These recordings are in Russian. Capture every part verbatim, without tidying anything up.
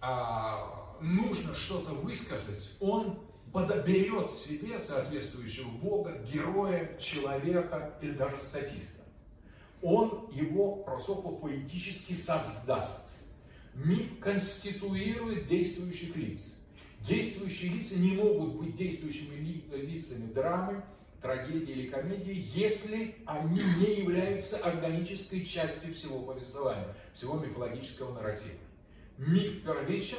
а, нужно что-то высказать, он подоберет себе соответствующего бога, героя, человека или даже статиста. Он его просопопоэтически создаст. Миф конституирует действующих лиц. Действующие лица не могут быть действующими лицами драмы, трагедии или комедии, если они не являются органической частью всего повествования, всего мифологического нарратива. Миф первичен,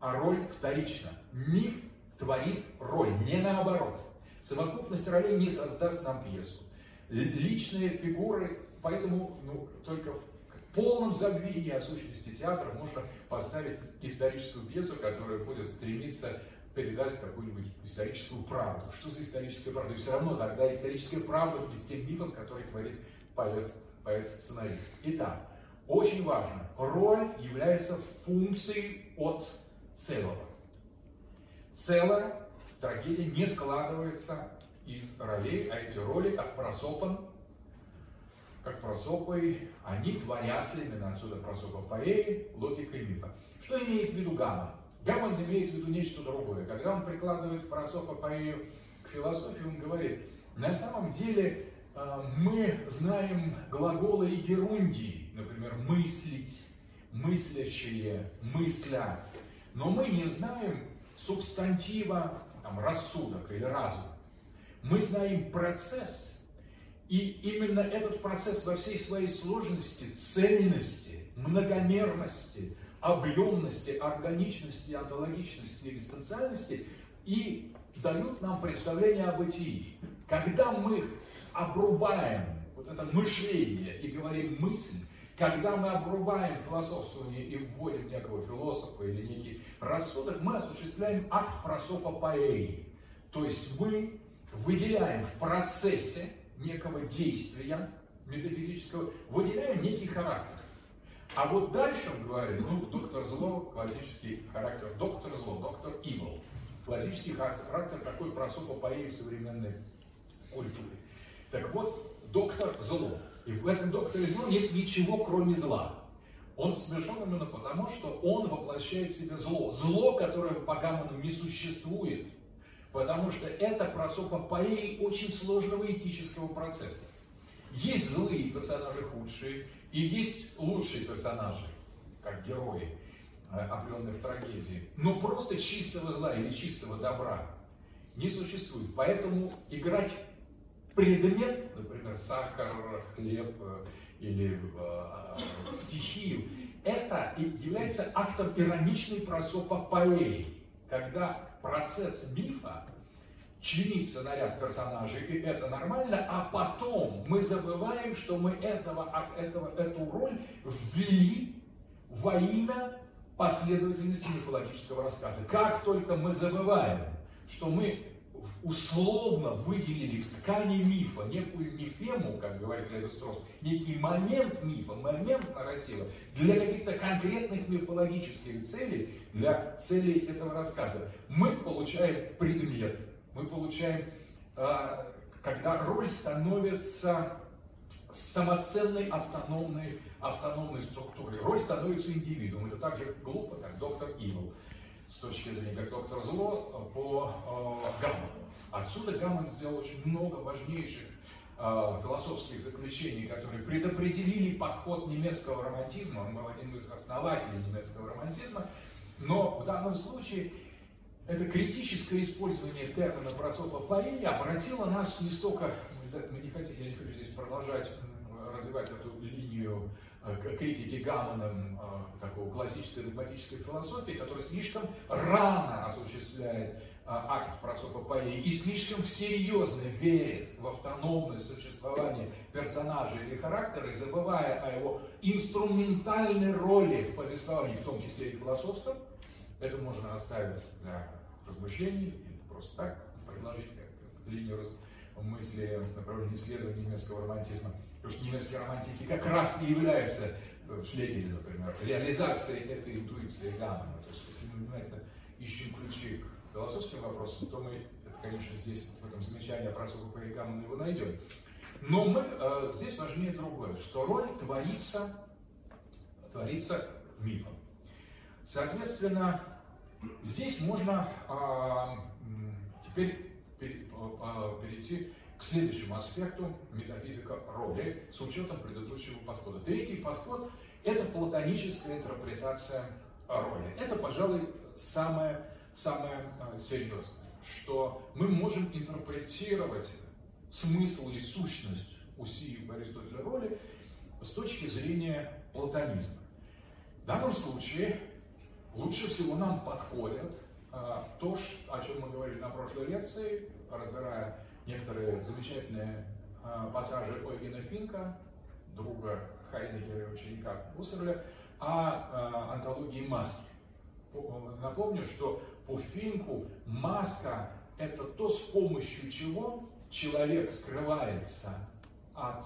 а роль вторична. Миф творит роль, не наоборот. Совокупность ролей не создаст нам пьесу. Личные фигуры, поэтому ну, только в полном забвении о сущности театра можно поставить историческую пьесу, которая будет стремиться передать какую-нибудь историческую правду. Что за историческая правда? И все равно тогда историческая правда будет тем мифом, который творит поэт-сценарист. Итак, очень важно, роль является функцией от целого. Целая трагедия не складывается из ролей, а эти роли, как просопан, как просопы, они творятся именно отсюда просопопоэи, логикой мифа. Что имеет в виду Гамон? Гамон имеет в виду нечто другое. Когда он прикладывает просопопоэю к философии, он говорит, на самом деле мы знаем глаголы и герундии, например, мыслить, мыслящие, мысля, но мы не знаем субстантива, там, рассудок или разум. Мы знаем процесс, и именно этот процесс во всей своей сложности, цельности, многомерности, объемности, органичности, онтологичности, экзистенциальности и дают нам представление о бытии. Когда мы обрубаем вот это мышление и говорим мысль, когда мы обрубаем философствование и вводим некого философа или некий рассудок, мы осуществляем акт просопопоэи. То есть мы выделяем в процессе некого действия метафизического, выделяем некий характер. А вот дальше он говорит, ну, доктор зло, классический характер, доктор зло, доктор evil. Классический характер такой просопопоэи в современной культуре. Так вот, доктор зло. И в этом докторе зло нет ничего, кроме зла. Он смешон именно потому, что он воплощает в себе зло. Зло, которое по Гамону не существует. Потому что это просопопоэи очень сложного этического процесса. Есть злые персонажи худшие, и есть лучшие персонажи, как герои определенных трагедий. Но просто чистого зла или чистого добра не существует. Поэтому играть предмет, например, сахар, хлеб или э, стихию, это является актом ироничной просопопоэи, когда процесс мифа чинится на ряд персонажей, и это нормально, а потом мы забываем, что мы этого, этого, эту роль ввели во имя последовательности мифологического рассказа. Как только мы забываем, что мы условно выделили в ткани мифа некую мифему, как говорит Леви-Стросс, некий момент мифа, момент нарратива для каких-то конкретных мифологических целей, для целей этого рассказа. Мы получаем предмет, мы получаем, когда роль становится самоценной автономной, автономной структурой, роль становится индивидуумом. Это так же глупо, как доктор Ивл. С точки зрения как доктор зло по э, Гамону. Отсюда Гамон сделал очень много важнейших э, философских заключений, которые предопределили подход немецкого романтизма. Он был одним из основателей немецкого романтизма. Но в данном случае это критическое использование термина просопопоэи обратило нас не столько, мы не хотим, я не хочу здесь продолжать развивать эту линию критики Гамоном такого классической догматической философии, которая слишком рано осуществляет акт просопопоэи и слишком всерьезно верит в автономное существование персонажа или характера, забывая о его инструментальной роли в повествовании, в том числе и философском. Это можно оставить для размышлений, просто так предложить как линию мысли направления исследования немецкого романтизма. Потому что немецкие романтики как раз и являются, Шлегель, например, реализацией этой интуиции Гамона. То есть, если мы внимательно ищем ключи к философским вопросам, то мы, это, конечно, здесь в этом замечании о просопопоэи Гамона его найдем. Но мы, э, здесь важнее другое, что роль творится, творится мифом. Соответственно, здесь можно теперь перейти к следующему аспекту метафизика роли с учетом предыдущего подхода. Третий подход – это платоническая интерпретация роли. Это, пожалуй, самое, самое серьезное, что мы можем интерпретировать смысл и сущность усии Аристотеля роли с точки зрения платонизма. В данном случае лучше всего нам подходят а, то, о чем мы говорили на прошлой лекции, разбирая некоторые замечательные а, пассажи Ойгена Финка, друга Хайдегера и ученика Гуссерля, о а, антологии маски. Напомню, что по Финку маска – это то, с помощью чего человек скрывается от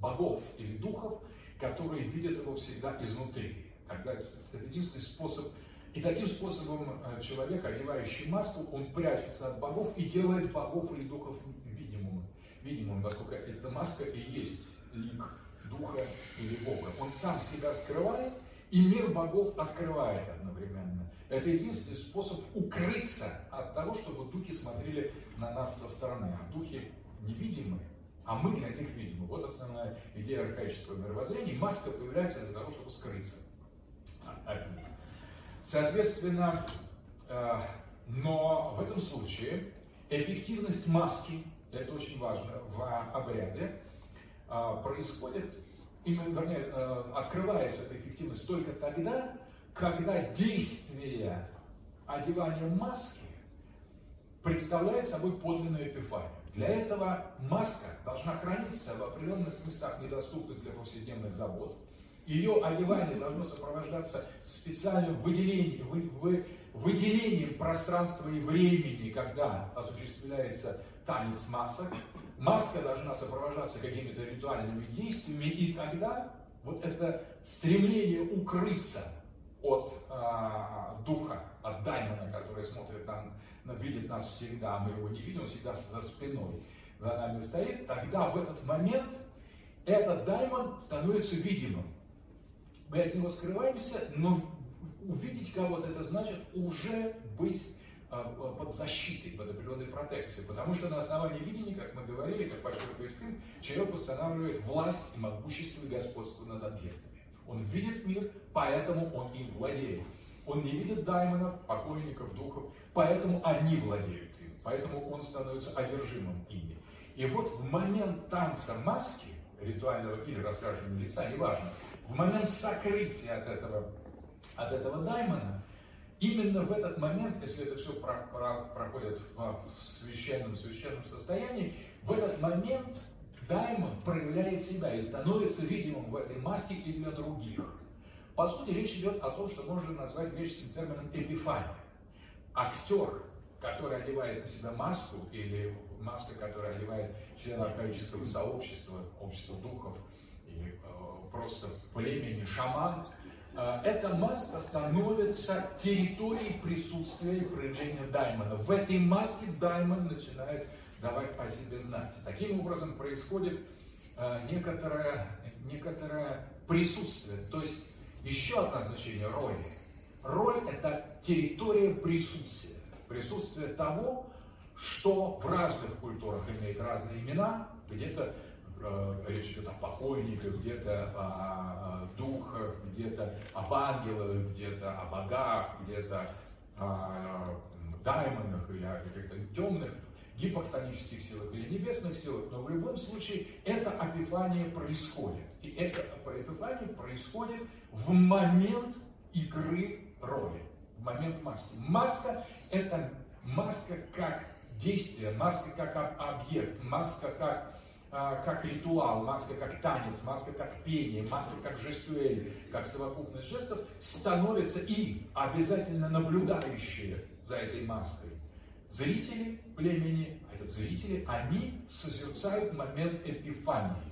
богов или духов, которые видят его всегда изнутри. Тогда это единственный способ. И таким способом человек, одевающий маску, он прячется от богов и делает богов или духов видимым, видимым, поскольку эта маска и есть лик духа или бога. Он сам себя скрывает, и мир богов открывает одновременно. Это единственный способ укрыться от того, чтобы духи смотрели на нас со стороны. А духи невидимы, а мы для них видимы. Вот основная идея архаического мировоззрения. Маска появляется для того, чтобы скрыться. Соответственно, но в этом случае эффективность маски, это очень важно, в обряде происходит, вернее, открывается эта эффективность только тогда, когда действие одевания маски представляет собой подлинную эпифанию. Для этого маска должна храниться в определенных местах, недоступных для повседневных забот. Ее одевание должно сопровождаться специальным выделением, вы, вы, выделением пространства и времени, когда осуществляется танец масок. Маска должна сопровождаться какими-то ритуальными действиями, и тогда вот это стремление укрыться от э, духа, от даймона, который смотрит нам, видит нас всегда, мы его не видим, он всегда за спиной за нами стоит, тогда в этот момент этот даймон становится видимым. Мы от него скрываемся, но увидеть кого-то, это значит уже быть под защитой, под определенной протекцией. Потому что на основании видения, как мы говорили, как подчеркивает Финк, человек устанавливает власть, и могущество и господство над объектами. Он видит мир, поэтому он им владеет. Он не видит даймонов, покойников, духов, поэтому они владеют им, поэтому он становится одержимым ими. И вот в момент танца маски, ритуального или раскрашенного лица, неважно, в момент сокрытия от этого, от этого даймона, именно в этот момент, если это все про, про, проходит в, в священном, священном состоянии, в этот момент даймон проявляет себя и становится видимым в этой маске и для других. По сути, речь идет о том, что можно назвать греческим термином эпифания. Актер, который одевает на себя маску, или маска, которая одевает члена архаического сообщества, общества духов, или э, просто племени, шаман, э, эта маска становится территорией присутствия и проявления даймона. В этой маске даймон начинает давать о себе знать. Таким образом происходит э, некоторое, некоторое присутствие, то есть еще одно значение роли. Роль – это территория присутствия. Присутствие того, что в разных культурах имеет разные имена. Где-то э, речь идет о покойниках, где-то о, о духах, где-то об ангелах, где-то о богах, где-то о даймонах или о каких-то темных, гипохтонических силах или небесных силах. Но в любом случае это эпифания происходит. И это эпифания происходит в момент игры роли, в момент маски. Маска – это маска как действие, маска как объект, маска как, э, как ритуал, маска как танец, маска как пение, маска как жестуэль, как совокупность жестов, становятся и обязательно наблюдающие за этой маской зрители племени, а это зрители, они созерцают момент эпифании.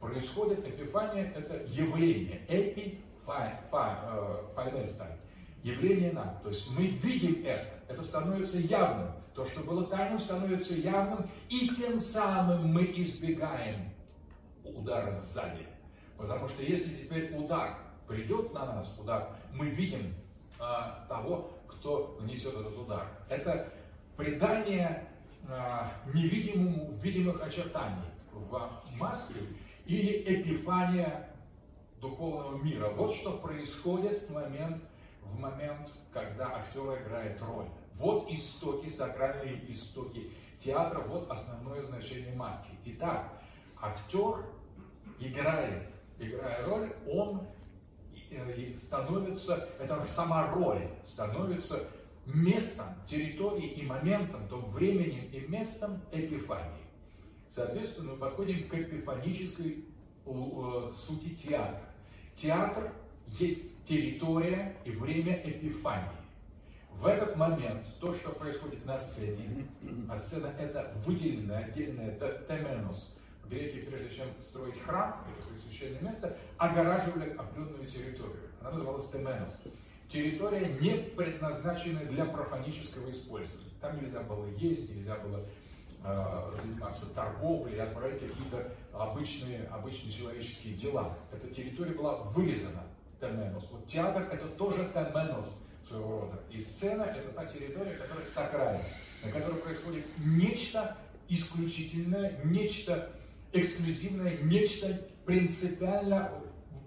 Происходит эпифания, это явление, эпифанестан, явление нам. То есть мы видим это, это становится явным. То, что было тайным, становится явным, и тем самым мы избегаем удара сзади. Потому что если теперь удар придет на нас удар, мы видим а, того, кто нанесет этот удар. Это придание а, невидимому видимых очертаний в маске или эпифания духовного мира. Вот что происходит в момент, в момент, когда актер играет роль. Вот истоки, сакральные истоки театра, вот основное значение маски. Итак, актер играет, играя роль, он становится, это сама роль, становится местом, территорией и моментом, то временем и местом эпифании. Соответственно, мы подходим к эпифанической сути театра. Театр есть территория и время эпифании. В этот момент то, что происходит на сцене, а сцена это выделенная, отдельная, это теменос. Греки, прежде чем строить храм, это священное место, огораживали определенную территорию. Она называлась теменос. Территория, не предназначенная для профанического использования. Там нельзя было есть, нельзя было э, заниматься торговлей, отправлять какие-то обычные, обычные человеческие дела. Эта территория была вырезана, теменос. Вот театр это тоже теменос своего рода. И сцена это та территория, которая сакральна, на которой происходит нечто исключительное, нечто эксклюзивное, нечто принципиально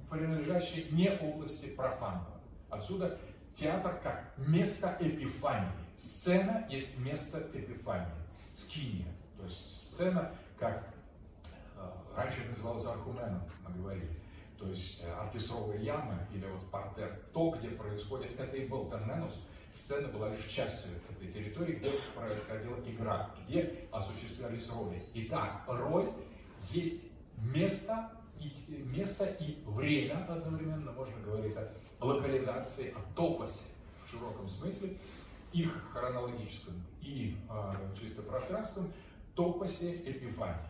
принадлежащее не области профанного. Отсюда театр как место эпифании. Сцена есть место эпифании, скиния. То есть сцена, как раньше называлась архуменом, мы говорили, то есть оркестровая яма или вот партер, то, где происходит, это и был теменос. Сцена была лишь частью этой территории, где происходила игра, где осуществлялись роли. Итак, роль есть место и, место и время одновременно, можно говорить о локализации, о топосе в широком смысле, их хронологическом и э, чисто пространственном топосе эпифании.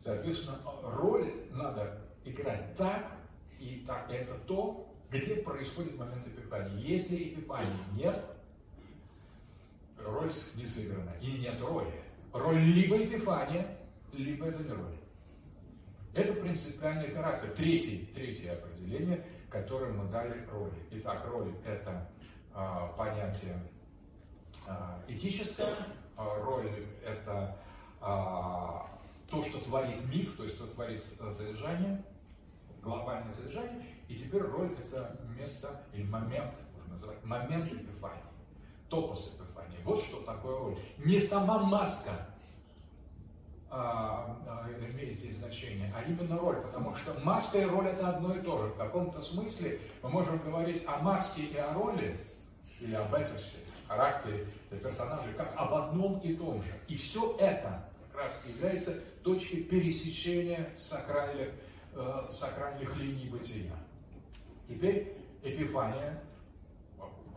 Соответственно, роль надо играть так, и так, и это то, где происходит момент эпифании. Если эпифании нет, роль не сыграна. И нет роли. Роль либо эпифания, либо это не роль. Это принципиальный характер. Третий, третье определение, которое мы дали роли. Итак, роль это э, понятие э, этическое, роль это э, то, что творит миф, то есть что творит содержание, глобальное содержание. И теперь роль это место или момент, можно назвать, момент эпифании, топос эпифании. Вот что такое роль. Не сама маска а, а, имеет здесь значение, а именно роль, потому что маска и роль это одно и то же. В каком-то смысле мы можем говорить о маске и о роли, или об этосе, характере персонажей, как об одном и том же. И все это как раз является точкой пересечения сакральных, э, сакральных линий бытия. Теперь эпифания,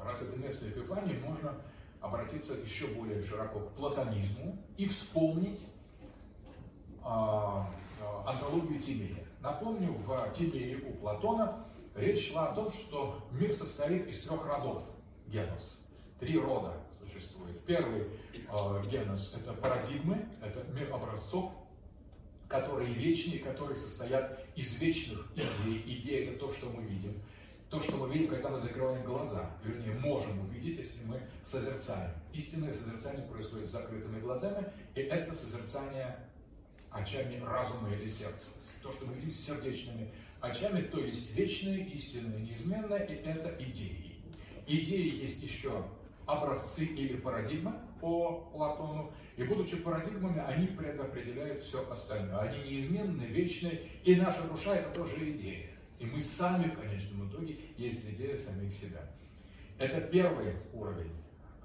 раз это место эпифании, можно обратиться еще более широко к платонизму и вспомнить а, а, антологию Тибея. Напомню, в Тибее у Платона речь шла о том, что мир состоит из трех родов, генос. Три рода существует. Первый а, генос – это парадигмы, это мир образцов, которые вечные, которые состоят из вечных идей. Идея – это то, что мы видим. То, что мы видим, когда мы закрываем глаза. Вернее, можем увидеть, если мы созерцаем. Истинное созерцание происходит с закрытыми глазами, и это созерцание очами разума или сердца. То, что мы видим с сердечными очами, то есть вечное, истинное, неизменное, и это идеи. Идеи есть еще образцы или парадигмы по Платону, и будучи парадигмами, они предопределяют все остальное. Они неизменны, вечны, и наша душа – это тоже идея. И мы сами, в конечном итоге, есть идея самих себя. Это первый уровень.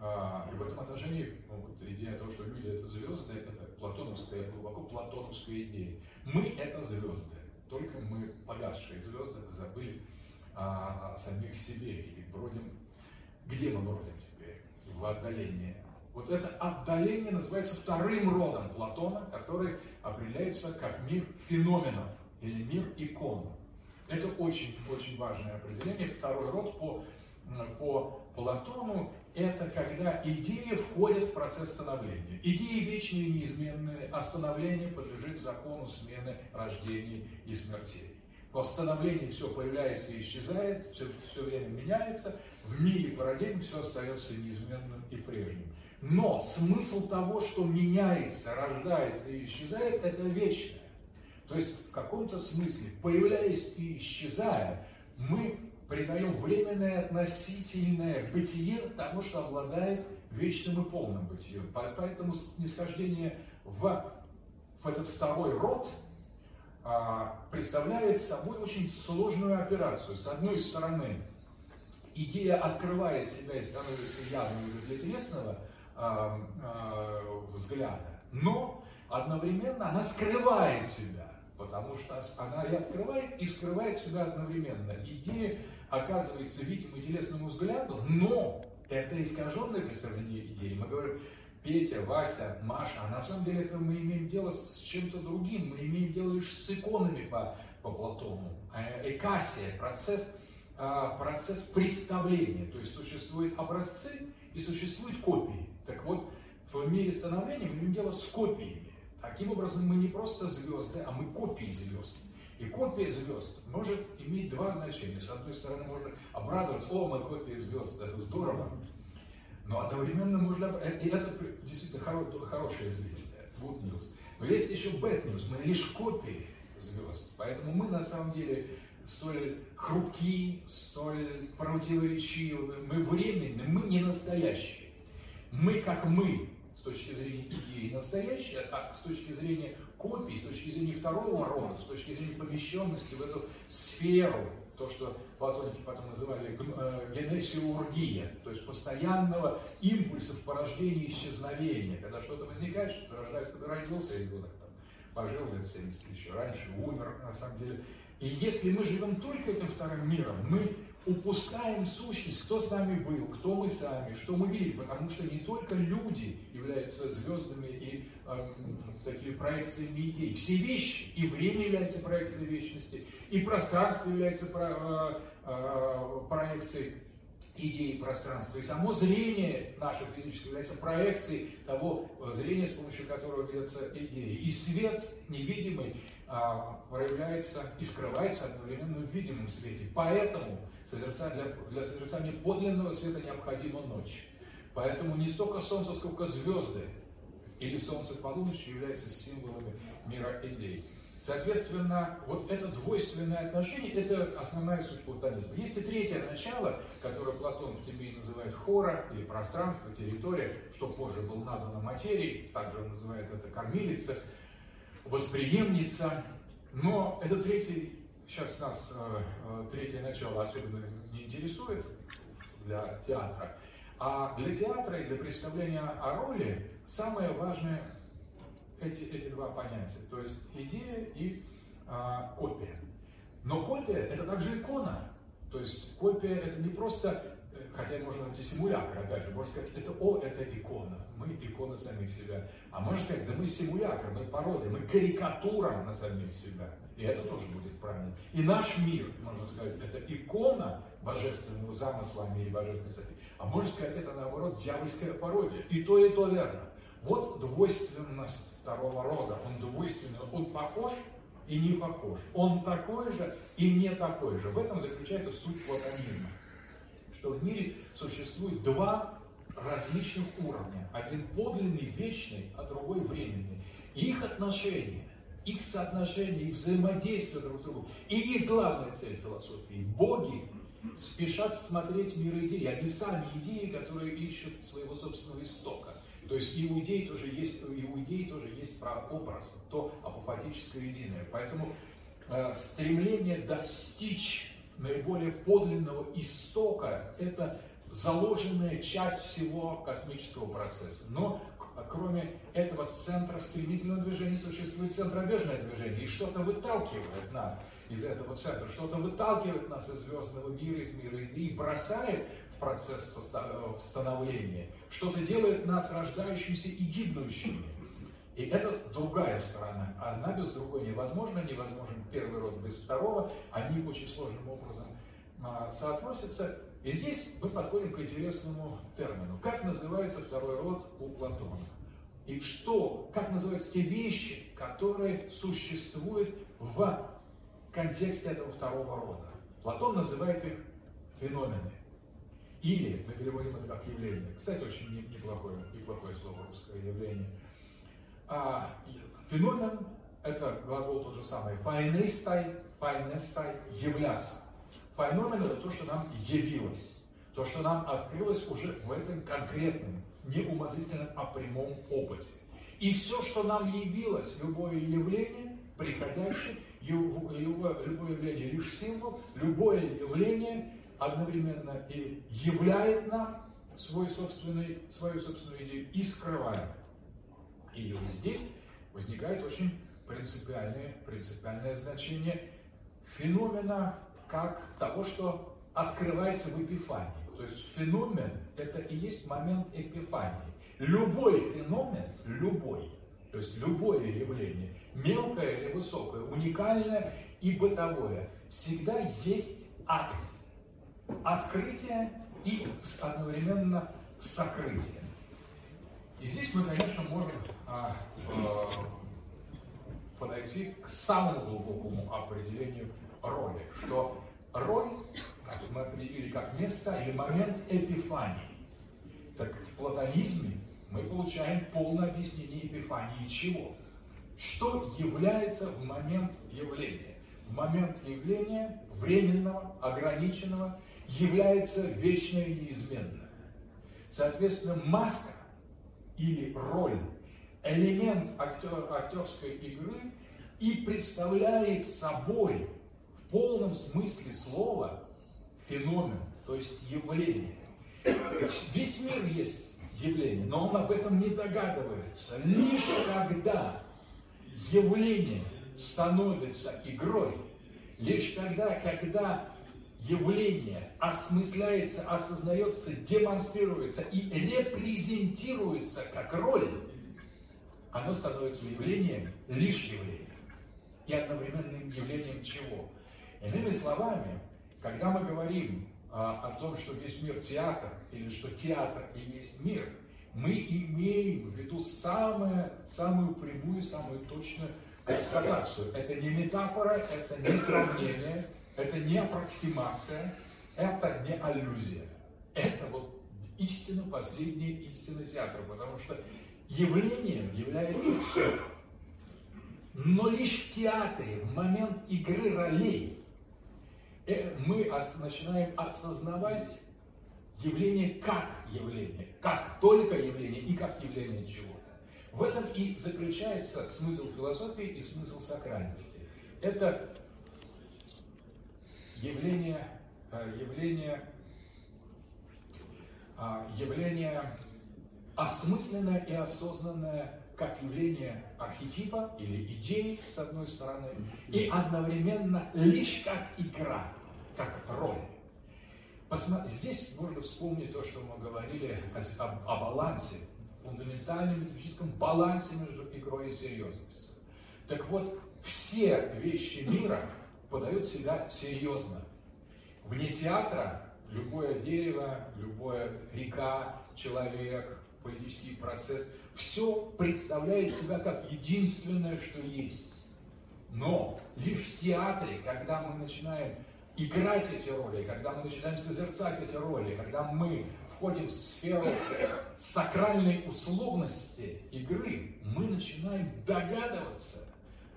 И в этом отношении вот, идея того, что люди – это звезды, это платоновская, глубоко платоновская идея. Мы – это звезды, только мы погасшие звезды забыли о, о самих себе и бродим. Где мы бродим теперь? В отдалении. Вот это отдаление называется вторым родом Платона, который определяется как мир феноменов или мир икон. Это очень-очень важное определение. Второй род по, по Платону – это когда идеи входят в процесс становления. Идеи вечные и неизменные, а становление подлежит закону смены рождений и смертей. восстановление все появляется и исчезает, все, все время меняется, в мире парадигм все остается неизменным и прежним. Но смысл того, что меняется, рождается и исчезает, это вечное. То есть в каком-то смысле, появляясь и исчезая, мы придаем временное относительное бытие тому, что обладает вечным и полным бытием. Поэтому снисхождение в, в этот второй род представляет собой очень сложную операцию. С одной стороны, идея открывает себя и становится явной для телесного взгляда, но одновременно она скрывает себя, потому что она и открывает, и скрывает себя одновременно. Идея оказывается видимой телесному взгляду, но это искаженное представление идеи. Мы говорим: Петя, Вася, Маша, а на самом деле это мы имеем дело с чем-то другим, мы имеем дело лишь с иконами по, по Платону. Экасия, процесс, процесс представления, то есть существуют образцы и существуют копии. Так вот, в мире становления мы имеем дело с копиями. Таким образом, мы не просто звезды, а мы копии звезд. И копия звезд может иметь два значения. С одной стороны, можно обрадоваться: о, мы копия звезд, это здорово. Но одновременно можно... И это действительно хорошее известие. Good news. Но есть еще bad news. Мы лишь копии звезд. Поэтому мы на самом деле столь хрупкие, столь противоречивы. Мы временные, мы не настоящие. Мы как мы, с точки зрения идеи настоящие, а с точки зрения копий, с точки зрения второго рода, с точки зрения помещенности в эту сферу, то, что платоники потом называли генесиургия, то есть постоянного импульса в порождении и исчезновении. Когда что-то возникает, что-то рождается, когда родился ребенок, там, пожил лет семьдесят еще раньше, умер на самом деле. И если мы живем только этим вторым миром, мы упускаем сущность, кто с нами был, кто мы сами, что мы видели, потому что не только люди являются звездами и э, такими проекциями идей. Все вещи, и время является проекцией вечности, и пространство является про, э, проекцией идеи пространства, и само зрение наше физическое является проекцией того зрения, с помощью которого ведется идея. И свет невидимый э, проявляется и скрывается одновременно в видимом свете. Поэтому Для, для созерцания подлинного света необходима ночь. Поэтому не столько солнце, сколько звезды или солнце полуночи являются символами мира идей. Соответственно, вот это двойственное отношение – это основная суть платонизма. Есть и третье начало, которое Платон в Тимее называет хора, или пространство, территория, что позже было названо материей, также он называет это кормилица, восприемница. Но это третье. Сейчас нас э, третье начало особенно не интересует для театра. А для театра и для представления о роли самое важное эти, эти два понятия. То есть идея и э, копия. Но копия – это также икона. То есть копия – это не просто, хотя можно найти симулятор, опять же, можно сказать, это о, это икона. Мы икона самих себя. А можно сказать, да мы симулятор, мы пародия, мы карикатура на самих себя. И это тоже будет правильно. И наш мир, можно сказать, это икона божественного замысла о мире, божественной софии. А можно сказать, это наоборот дьявольская пародия. И то, и то верно. Вот двойственность второго рода. Он двойственный, он похож и не похож. Он такой же и не такой же. В этом заключается суть платонизма. Что в мире существует два различных уровня. Один подлинный, вечный, а другой временный. И их отношения, их соотношение, их взаимодействие друг с другом. И есть главная цель философии. Боги спешат смотреть мир идей. Они сами идеи, которые ищут своего собственного истока. То есть и у идей тоже есть, и у идей тоже есть прообраз, то апофатическое единое. Поэтому э, стремление достичь наиболее подлинного истока – это заложенная часть всего космического процесса. Но кроме этого центра стремительного движения существует центробежное движение, и что-то выталкивает нас из этого центра, что-то выталкивает нас из звездного мира, из мира идей, бросает в процесс становления, что-то делает нас рождающимися и гибнущими. И это другая сторона. Одна без другой невозможна, невозможен первый род без второго, они очень сложным образом соотносятся. И здесь мы подходим к интересному термину. Как называется второй род у Платона? И что, как называются те вещи, которые существуют в в контексте этого второго рода. Платон называет их феномены. Или, мы переводим это как явление. Кстати, очень неплохое, неплохое слово русское явление. А, феномен — это глагол тот же самый. Файнестай, файнестай, являться. Феномен — это то, что нам явилось. То, что нам открылось уже в этом конкретном, не умозрительном, а прямом опыте. И все, что нам явилось, любое явление, приходящее, любое явление лишь символ, любое явление одновременно и являет нам свой собственный, свою собственную идею и скрывает. И вот здесь возникает очень принципиальное, принципиальное значение феномена как того, что открывается в эпифании. То есть феномен — это и есть момент эпифании. Любой феномен, любой, то есть любое явление, мелкое или высокое, уникальное и бытовое, всегда есть акт открытия и одновременно сокрытия. И здесь мы, конечно, можем а, а, подойти к самому глубокому определению роли, что роль мы определили как место или момент эпифании. Так в платонизме мы получаем полное объяснение эпифании чего? Что является в момент явления? В момент явления временного, ограниченного, является вечное и неизменное. Соответственно, маска или роль, элемент актер, актерской игры и представляет собой в полном смысле слова феномен, то есть явление. Весь мир есть явление, но он об этом не догадывается. Лишь когда явление становится игрой, лишь тогда, когда явление осмысляется, осознается, демонстрируется и репрезентируется как роль, оно становится явлением, лишь явлением. И одновременным явлением чего? Иными словами, когда мы говорим о том, что весь мир театр, или что театр и есть мир, мы имеем в виду самое, самую прямую, самую точную констатацию. Это не метафора, это не сравнение, это не аппроксимация, это не аллюзия. Это вот истина, последняя истина театра, потому что явлением является все. Но лишь в театре, в момент игры ролей, мы начинаем осознавать явление как явление, как только явление и как явление чего-то. В этом и заключается смысл философии и смысл сакральности. Это явление, явление, явление осмысленное и осознанное как явление архетипа или идеи, с одной стороны, и одновременно лишь как игра, как роль. Здесь можно вспомнить то, что мы говорили о, о балансе, фундаментальном метафизическом балансе между игрой и серьезностью. Так вот, все вещи мира подают себя серьезно. Вне театра любое дерево, любая река, человек, политический процесс, все представляет себя как единственное, что есть. Но лишь в театре, когда мы начинаем играть эти роли, когда мы начинаем созерцать эти роли, когда мы входим в сферу сакральной условности игры, мы начинаем догадываться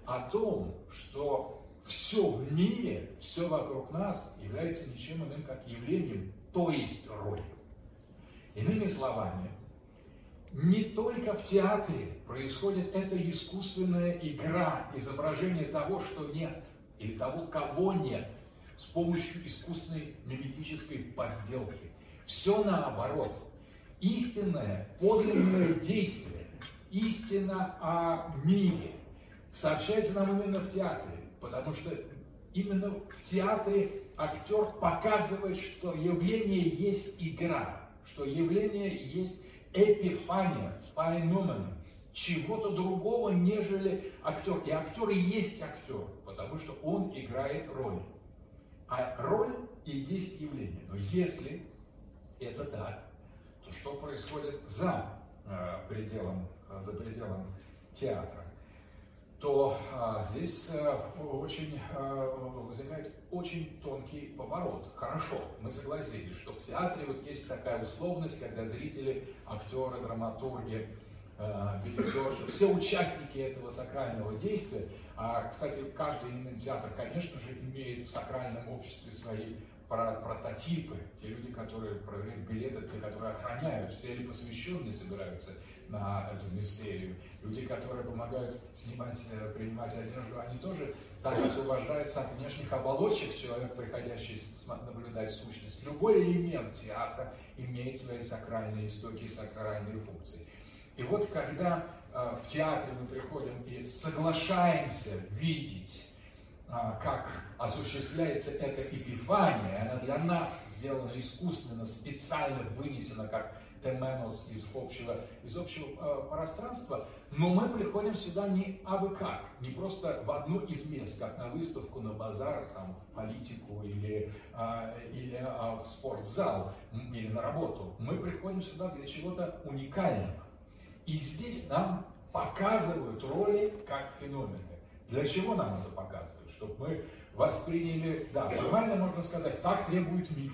о том, что все в мире, все вокруг нас является ничем иным, как явлением, то есть ролью. Иными словами, не только в театре происходит эта искусственная игра, изображение того, что нет, или того, кого нет, с помощью искусственной миметической подделки. Все наоборот. Истинное, подлинное действие, истина о мире сообщается нам именно в театре, потому что именно в театре актер показывает, что явление есть игра, что явление есть эпифания, феномен, чего-то другого, нежели актер. И актер и есть актер, потому что он играет роль. А роль и есть явление. Но если это так, то что происходит за пределом, за пределом театра? то а, здесь а, очень, а, возникает очень тонкий поворот. Хорошо, мы согласились, что в театре вот есть такая условность, когда зрители, актеры, драматурги, а, билетерши, все участники этого сакрального действия. А, кстати, каждый театр, конечно же, имеет в сакральном обществе свои прототипы, те люди, которые проверяют билеты, те, которые охраняют, те или посвященные собираются на эту мистерию, люди, которые помогают снимать, принимать одежду, они тоже так освобождаются от внешних оболочек, человек, приходящий наблюдать сущность. Любой элемент театра имеет свои сакральные истоки и сакральные функции. И вот когда э, в театре мы приходим и соглашаемся видеть, как осуществляется эта эпифания, она для нас сделана искусственно, специально вынесена как теменос из общего, из общего э, пространства, но мы приходим сюда не абы как, не просто в одно из мест, как на выставку, на базар, там, в политику или, э, или э, в спортзал, или на работу. Мы приходим сюда для чего-то уникального. И здесь нам показывают роли как феномены. Для чего нам это показывают? Чтобы мы восприняли, да, формально можно сказать, так требует миф,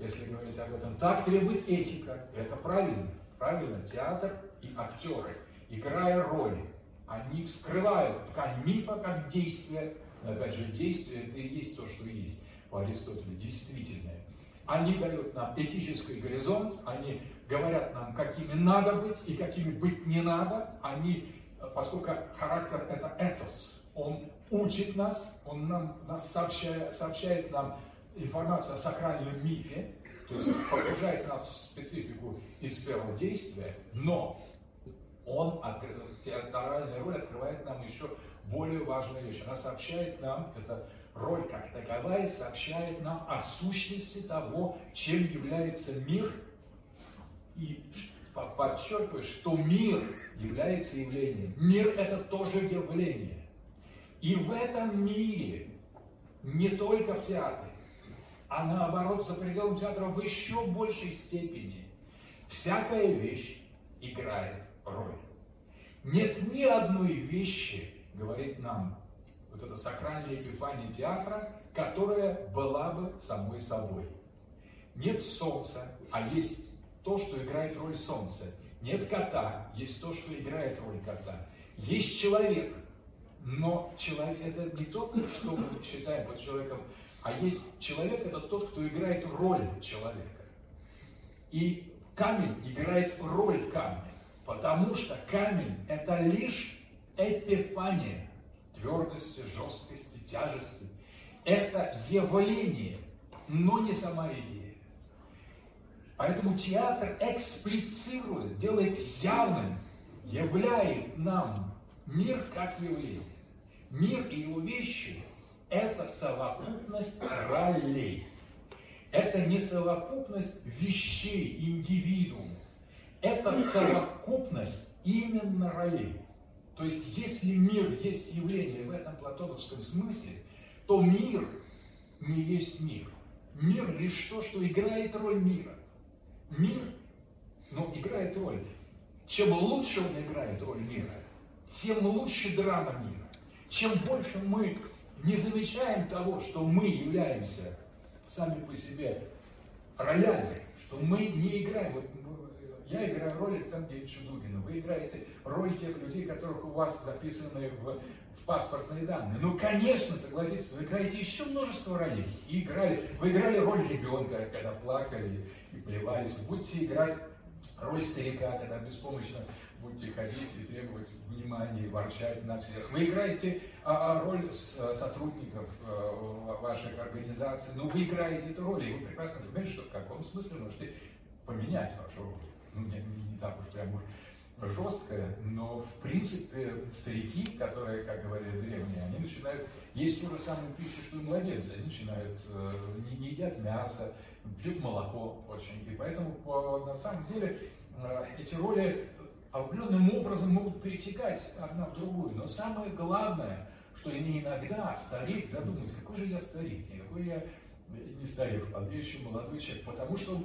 если говорить об этом, так требует этика, это правильно, правильно, театр и актеры, играя роли, они вскрывают ткань мифа как действие, опять же, действие это и есть то, что есть у Аристотеля, действительное, они дают нам этический горизонт, они говорят нам, какими надо быть и какими быть не надо, они, поскольку характер это этос, он учит нас, он нам, нас сообщает, сообщает нам информацию о сакральном мифе, то есть погружает нас в специфику и сферу действия, но он, театральная роль, открывает нам еще более важную вещь. Она сообщает нам, эта роль как таковая, сообщает нам о сущности того, чем является мир, и подчеркиваю, что мир является явлением. Мир – это тоже явление. И в этом мире, не только в театре, а наоборот, за пределом театра в еще большей степени, всякая вещь играет роль. Нет ни одной вещи, говорит нам вот это сакральное эпифания театра, которая была бы самой собой. Нет солнца, а есть то, что играет роль солнца. Нет кота, есть то, что играет роль кота. Есть человек. Но человек это не тот, что мы считаем вот человеком, а есть человек, это тот, кто играет роль человека. И камень играет роль камня, потому что камень это лишь эпифания твердости, жесткости, тяжести. Это явление, но не сама идея. Поэтому театр эксплицирует, делает явным, являет нам мир как явление. Мир и его вещи – это совокупность ролей. Это не совокупность вещей, индивидуума. Это совокупность именно ролей. То есть, если мир есть явление в этом платоновском смысле, то мир не есть мир. Мир лишь то, что играет роль мира. Мир, но играет роль. Чем лучше он играет роль мира, тем лучше драма мира. Чем больше мы не замечаем того, что мы являемся сами по себе ролями, что мы не играем. Вот я играю роль Александра Георгиевича Дугина, вы играете роль тех людей, которых у вас записаны в, в паспортные данные. Ну, конечно, согласитесь, вы играете еще множество ролей. И играли, вы играли роль ребенка, когда плакали и плевались. Будете играть роль старика, когда беспомощно будете ходить и требовать внимания, и ворчать на всех. Вы играете а, роль сотрудников а, ваших организаций, но вы играете эту роль, и вы прекрасно понимаете, что в каком смысле можете поменять вашу роль. Ну, не, не так уж прям жесткая, но в принципе старики, которые, как говорили древние, они начинают есть ту же самую пищу, что и младенцы. Они начинают, не, не едят мясо, пьют молоко очень. И поэтому на самом деле эти роли определенным образом могут перетекать одна в другую. Но самое главное, что иногда старик задумывается, какой же я старик, какой я не старик, а еще молодой человек, потому что он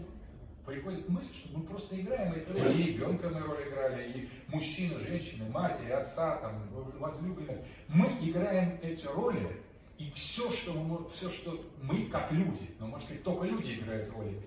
приходит мысль, что мы просто играем, и ребенка мы роль играли, и мужчину, женщину, матери, отца, там, возлюбленных. Мы играем эти роли, и все, что мы, все, что мы как люди, но, может быть, только люди играют роли,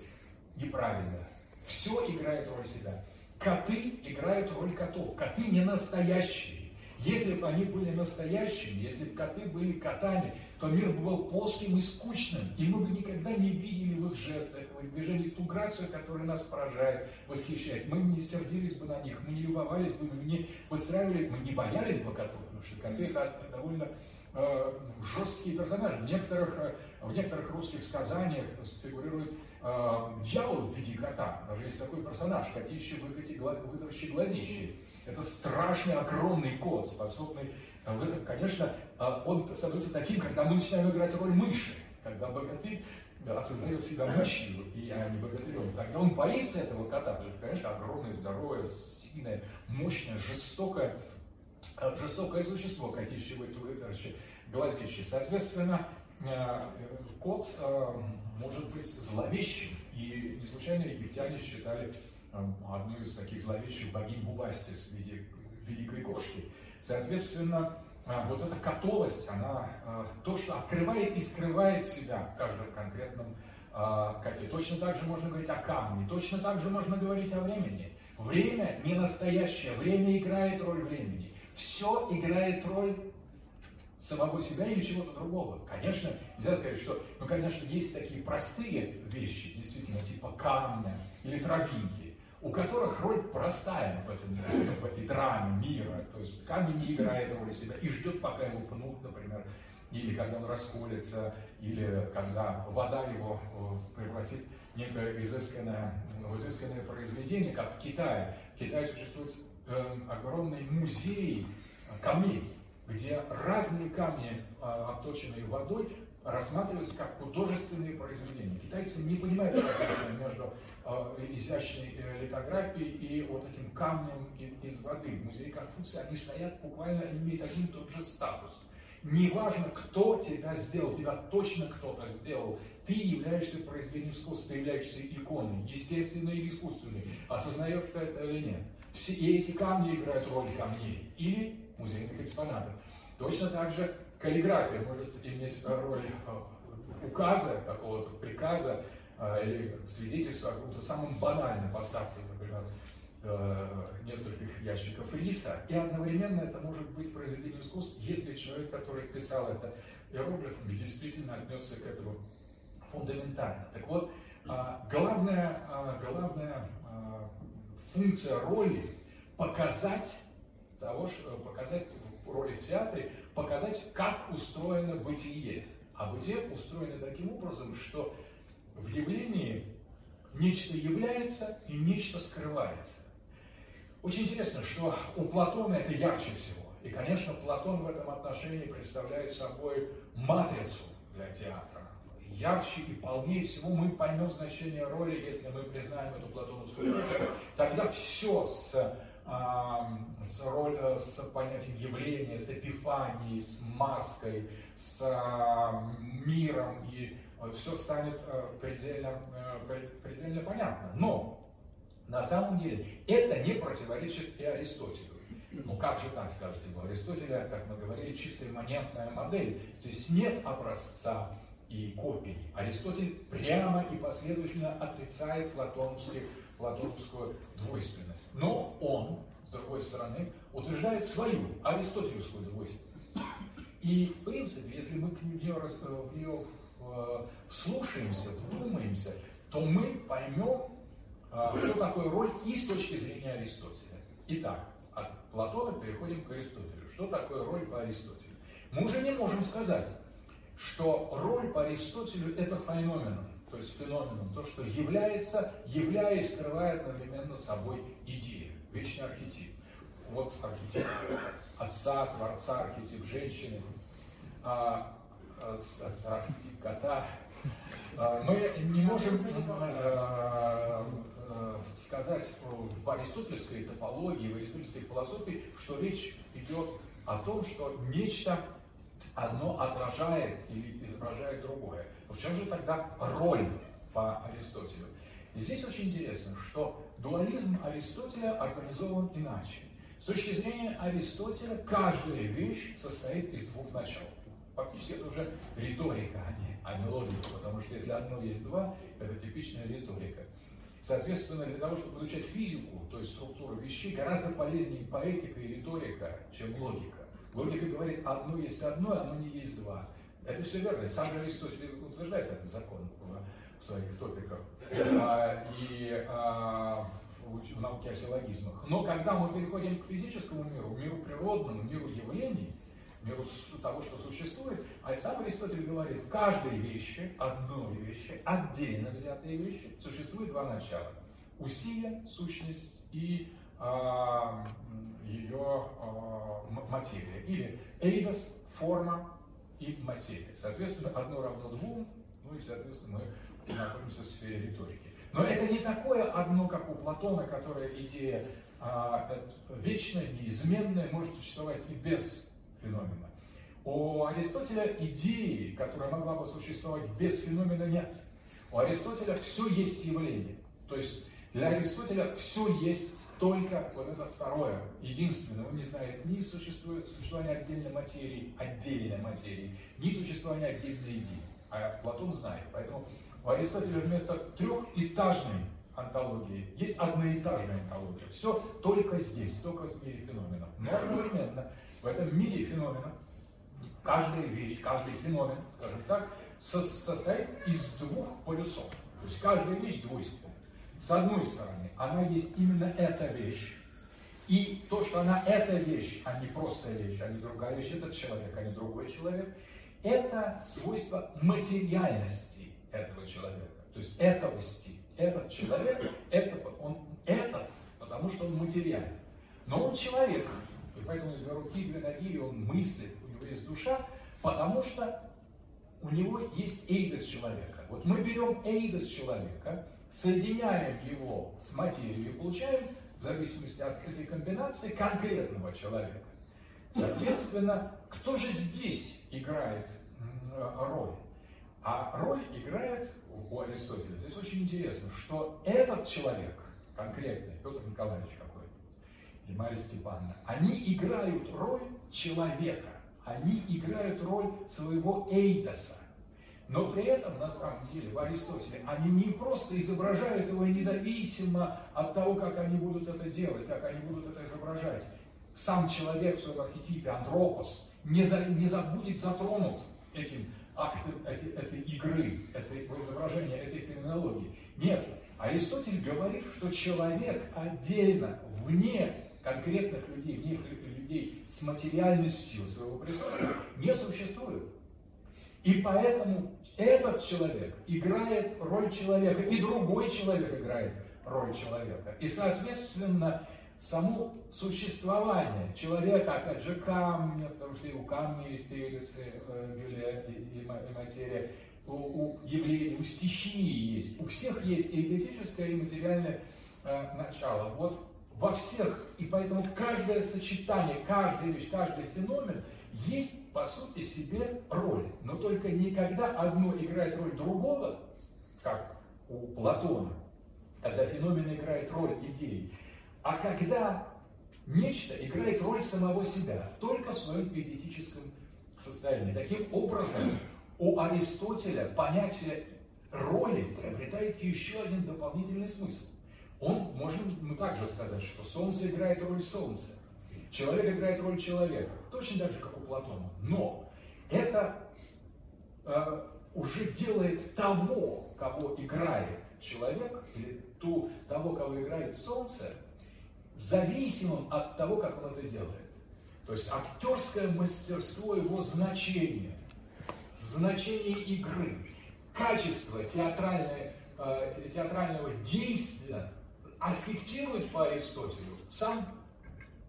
неправильно. Все играет роль себя. Коты играют роль котов. Коты не настоящие. Если бы они были настоящими, если бы коты были котами, то мир был плоским и скучным, и мы бы никогда не видели в их жестах, в их движении ту грацию, которая нас поражает, восхищает. Мы не сердились бы на них, мы не любовались бы, мы не выстраивали, мы не боялись бы котов, потому что коты это довольно э, жесткие персонажи. В некоторых, э, в некоторых русских сказаниях фигурирует э, дьявол в виде кота, даже есть такой персонаж, котище, выкати, вытаращи глазище. Это страшный, огромный кот, способный, конечно, он становится таким, когда мы начинаем играть роль мыши, когда богатырь осознает себя мышью, а не богатырем. Тогда он боится этого кота, потому что, конечно, огромное, здоровое, сильное, мощное, жестокое, жестокое существо, котище, вытаращи глазище. Соответственно, кот может быть зловещим, и не случайно египтяне считали одну из таких зловещих богинь Бубастис в виде великой кошки. Соответственно, вот эта котовость, она то, что открывает и скрывает себя в каждом конкретном коте. Точно так же можно говорить о камне, точно так же можно говорить о времени. Время не настоящее, время играет роль времени. Все играет роль самого себя или чего-то другого. Конечно, нельзя сказать, что, ну, конечно, есть такие простые вещи, действительно, типа камня или травинки, у которых роль простая в, этом, в этой драме мира. То есть камень не играет роли себя и ждет, пока его пнут, например, или когда он расколется, или когда вода его превратит в некое изысканное, в изысканное произведение, как в Китае. В Китае существует э, огромный музей камней, где разные камни, э, обточенные водой, рассматриваются как художественные произведения. Китайцы не понимают разницы между э, изящной э, литографией и вот этим камнем из воды. В музее Конфуция они стоят буквально, имеют один и тот же статус. Неважно, кто тебя сделал, тебя точно кто-то сделал. Ты являешься произведением искусства, ты являешься иконой, естественной или искусственной, осознаешь ты это или нет. Все, и эти камни играют роль камней или музейных экспонатов. Точно так же каллиграфия может иметь роль указа, какого-то приказа или свидетельства о каком-то самом банальном поставке, например, нескольких ящиков риса. И одновременно это может быть произведение искусства, если человек, который писал это иероглифами, действительно отнесся к этому фундаментально. Так вот, главная, главная функция роли – показать того, что показать роли в театре, показать, как устроено бытие. А бытие устроено таким образом, что в явлении нечто является и нечто скрывается. Очень интересно, что у Платона это ярче всего. И, конечно, Платон в этом отношении представляет собой матрицу для театра. Ярче и полнее всего мы поймем значение роли, если мы признаем эту платоновскую роль. Тогда все с... С, роль, с понятием явления, с эпифанией, с маской, с миром, и все станет предельно, предельно понятно. Но на самом деле это не противоречит и Аристотелю. Ну как же так, скажете, у Аристотеля, как мы говорили, чистая имманентная модель, здесь нет образца и копий. Аристотель прямо и последовательно отрицает платоновские платоновскую двойственность. Но он, с другой стороны, утверждает свою аристотелевскую двойственность. И, в принципе, если мы к нее, в нее вслушаемся, вдумаемся, то мы поймем, что такое роль и с точки зрения Аристотеля. Итак, от Платона переходим к Аристотелю. Что такое роль по Аристотелю? Мы уже не можем сказать, что роль по Аристотелю – это феномен. То есть феноменом, то, что является, являя и скрывая одновременно собой идею, вечный архетип. Вот архетип отца, творца, архетип женщины, архетип кота. Мы не можем сказать в аристотельской топологии, в аристотельской философии, что речь идет о том, что нечто одно отражает или изображает другое. В чем же тогда роль по Аристотелю? И здесь очень интересно, что дуализм Аристотеля организован иначе. С точки зрения Аристотеля, каждая вещь состоит из двух начал. Фактически это уже риторика, а не логика, потому что если одно есть два, это типичная риторика. Соответственно, для того, чтобы изучать физику, то есть структуру вещей, гораздо полезнее поэтика и риторика, чем логика. Логика говорит, одно есть одно, одно не есть два. Это все верно. Сам же Аристотель утверждает этот закон в своих топиках и в науке о силлогизмах. Но когда мы переходим к физическому миру, миру природному, миру явлений, миру того, что существует, а сам Аристотель говорит, в каждой вещи, одной вещи, отдельно взятые вещи, существует два начала. Усия, сущность и а, ее а, материя. Или эйдос, форма и материя. Соответственно, одно равно двум, ну и, соответственно, мы находимся в сфере риторики. Но это не такое одно, как у Платона, которая идея а, вечная, неизменная, может существовать и без феномена. У Аристотеля идеи, которая могла бы существовать без феномена, нет. У Аристотеля все есть явление. То есть для Аристотеля все есть только вот это второе, единственное. Он не знает ни существования отдельной материи, отдельной материи, ни существования отдельной идеи. А Платон знает. Поэтому у Аристотеля вместо трехэтажной онтологии есть одноэтажная онтология. Все только здесь, только в мире феноменов. Но одновременно в этом мире феноменов каждая вещь, каждый феномен, скажем так, со состоит из двух полюсов. То есть каждая вещь двойственна. С одной стороны, она есть именно эта вещь. И то, что она эта вещь, а не просто вещь, а не другая вещь, этот человек, а не другой человек, это свойство материальности этого человека, то есть этовости. Этот человек, это, он этот, потому что он материален. Но он человек, и поэтому две руки, две ноги, он мыслит, у него есть душа, потому что у него есть эйдос человека. Вот мы берем эйдос человека, соединяем его с материей и получаем, в зависимости от этой комбинации, конкретного человека. Соответственно, кто же здесь играет роль? А роль играет у Аристотеля. Здесь очень интересно, что этот человек, конкретный, Петр Николаевич какой-то, и Мария Степановна, они играют роль человека, они играют роль своего эйдоса. Но при этом, на самом деле, в Аристотеле, они не просто изображают его независимо от того, как они будут это делать, как они будут это изображать. Сам человек в своем архетипе, антропос, не, за, не за, будет затронут этим актом этой, этой игры, этой, изображения этой феноменологии. Нет, Аристотель говорит, что человек отдельно, вне конкретных людей, вне людей с материальностью своего присутствия, не существует. И поэтому этот человек играет роль человека, и другой человек играет роль человека. И, соответственно, само существование человека, опять же, камня, потому что и у камня есть эйдосы, и, и материя, у, у явлений, у стихии есть. У всех есть и эйдетическое, и материальное э, начало. Вот во всех. И поэтому каждое сочетание, каждая вещь, каждый феномен есть, по сути, себе роль. Но только никогда одно играет роль другого, как у Платона, когда феномен играет роль идеи, а когда нечто играет роль самого себя, только в своем эйдетическом состоянии. Таким образом, у Аристотеля понятие роли приобретает еще один дополнительный смысл. Он, можем мы также сказать, что солнце играет роль солнца, человек играет роль человека, точно так же, как у Платона. Но это э, уже делает того, кого играет человек, или ту, того, кого играет солнце, зависимым от того, как он это делает. То есть актерское мастерство, его значение, значение игры, качество театральное, э, театрального действия аффектирует по Аристотелю сам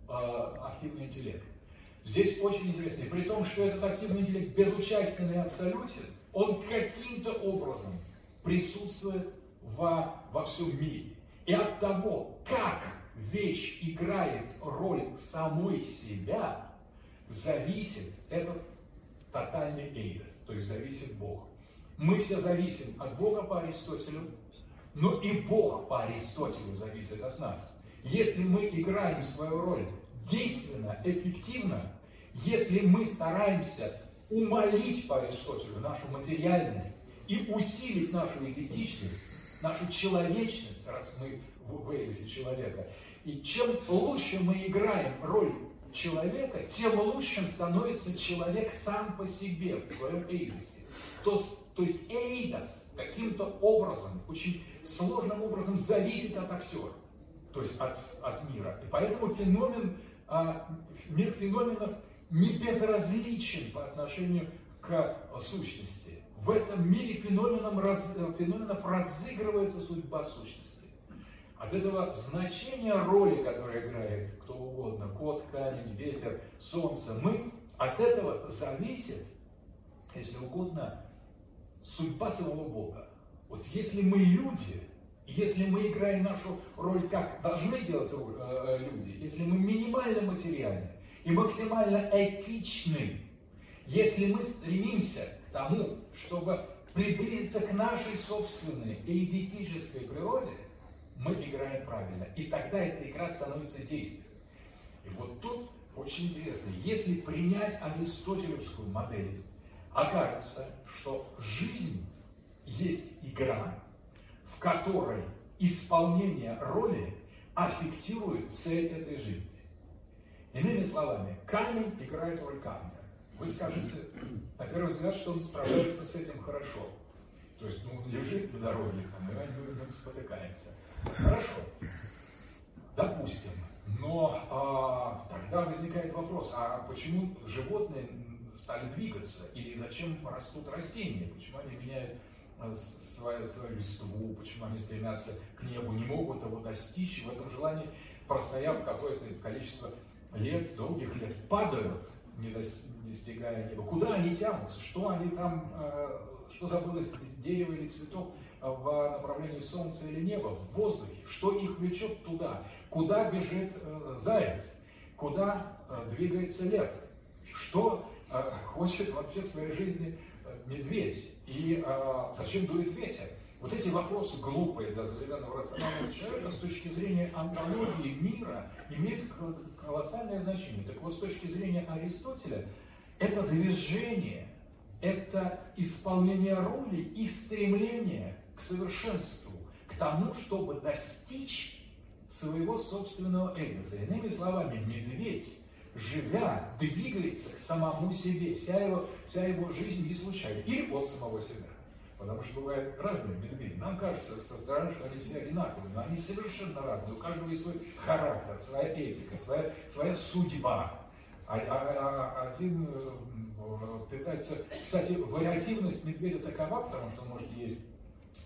э, активный интеллект. Здесь очень интересно. И при том, что этот активный интеллект безучастен и абсолютен, он каким-то образом присутствует во, во всем мире. И от того, как вещь играет роль самой себя, зависит этот тотальный эйдос, то есть зависит Бог. Мы все зависим от Бога по Аристотелю, Но и Бог по Аристотелю зависит от нас. Если мы играем свою роль действенно, эффективно, если мы стараемся умолить по Аристотелю нашу материальность и усилить нашу идентичность, нашу человечность, раз мы в эйдосе человека, и чем лучше мы играем роль человека, тем лучшим становится человек сам по себе в своем эйдосе. То, то есть эйдос каким-то образом, очень сложным образом зависит от актера, то есть от, от мира. И поэтому феномен, а, мир феноменов не безразличен по отношению к сущности. В этом мире феноменом, раз, феноменов разыгрывается судьба сущности. От этого значения роли, которую играет кто угодно, кот, камень, ветер, солнце, мы, от этого зависит, если угодно, судьба самого Бога. Вот если мы люди, если мы играем нашу роль, как должны делать люди, если мы минимально материальны и максимально этичны, если мы стремимся к тому, чтобы приблизиться к нашей собственной эйдетической природе, мы играем правильно. И тогда эта игра становится действием. И вот тут очень интересно. Если принять аристотелевскую модель, окажется, что жизнь есть игра, в которой исполнение роли аффектирует цель этой жизни. Иными словами, камень играет роль камня. Вы скажете, на первый взгляд, что он справляется с этим хорошо. То есть, ну, он лежит по дороге, а мы не спотыкаемся. Хорошо, допустим, но а, тогда возникает вопрос, а почему животные стали двигаться, или зачем растут растения, почему они меняют свою, свою листву, почему они стремятся к небу, не могут его достичь, в этом желании, простояв какое-то количество лет, долгих лет, падают, не достигая неба. Куда они тянутся, что они там, что забылось, дерево или цветок, в направлении солнца или неба, в воздухе, что их влечет туда, куда бежит э, заяц, куда э, двигается лев, что э, хочет вообще в своей жизни э, медведь и э, зачем дует ветер. Вот эти вопросы глупые для современного рационального человека с точки зрения антологии мира имеют колоссальное значение. Так вот, с точки зрения Аристотеля, это движение, это исполнение роли и стремление к совершенству, к тому, чтобы достичь своего собственного эйдоса. Иными словами, медведь, живя, двигается к самому себе. Вся его, вся его жизнь не случайна. Или от самого себя. Потому что бывают разные медведи. Нам кажется со стороны, что они все одинаковые, но они совершенно разные. У каждого есть свой характер, своя этика, своя, своя судьба. Один питается... Кстати, вариативность медведя такова, потому что он может есть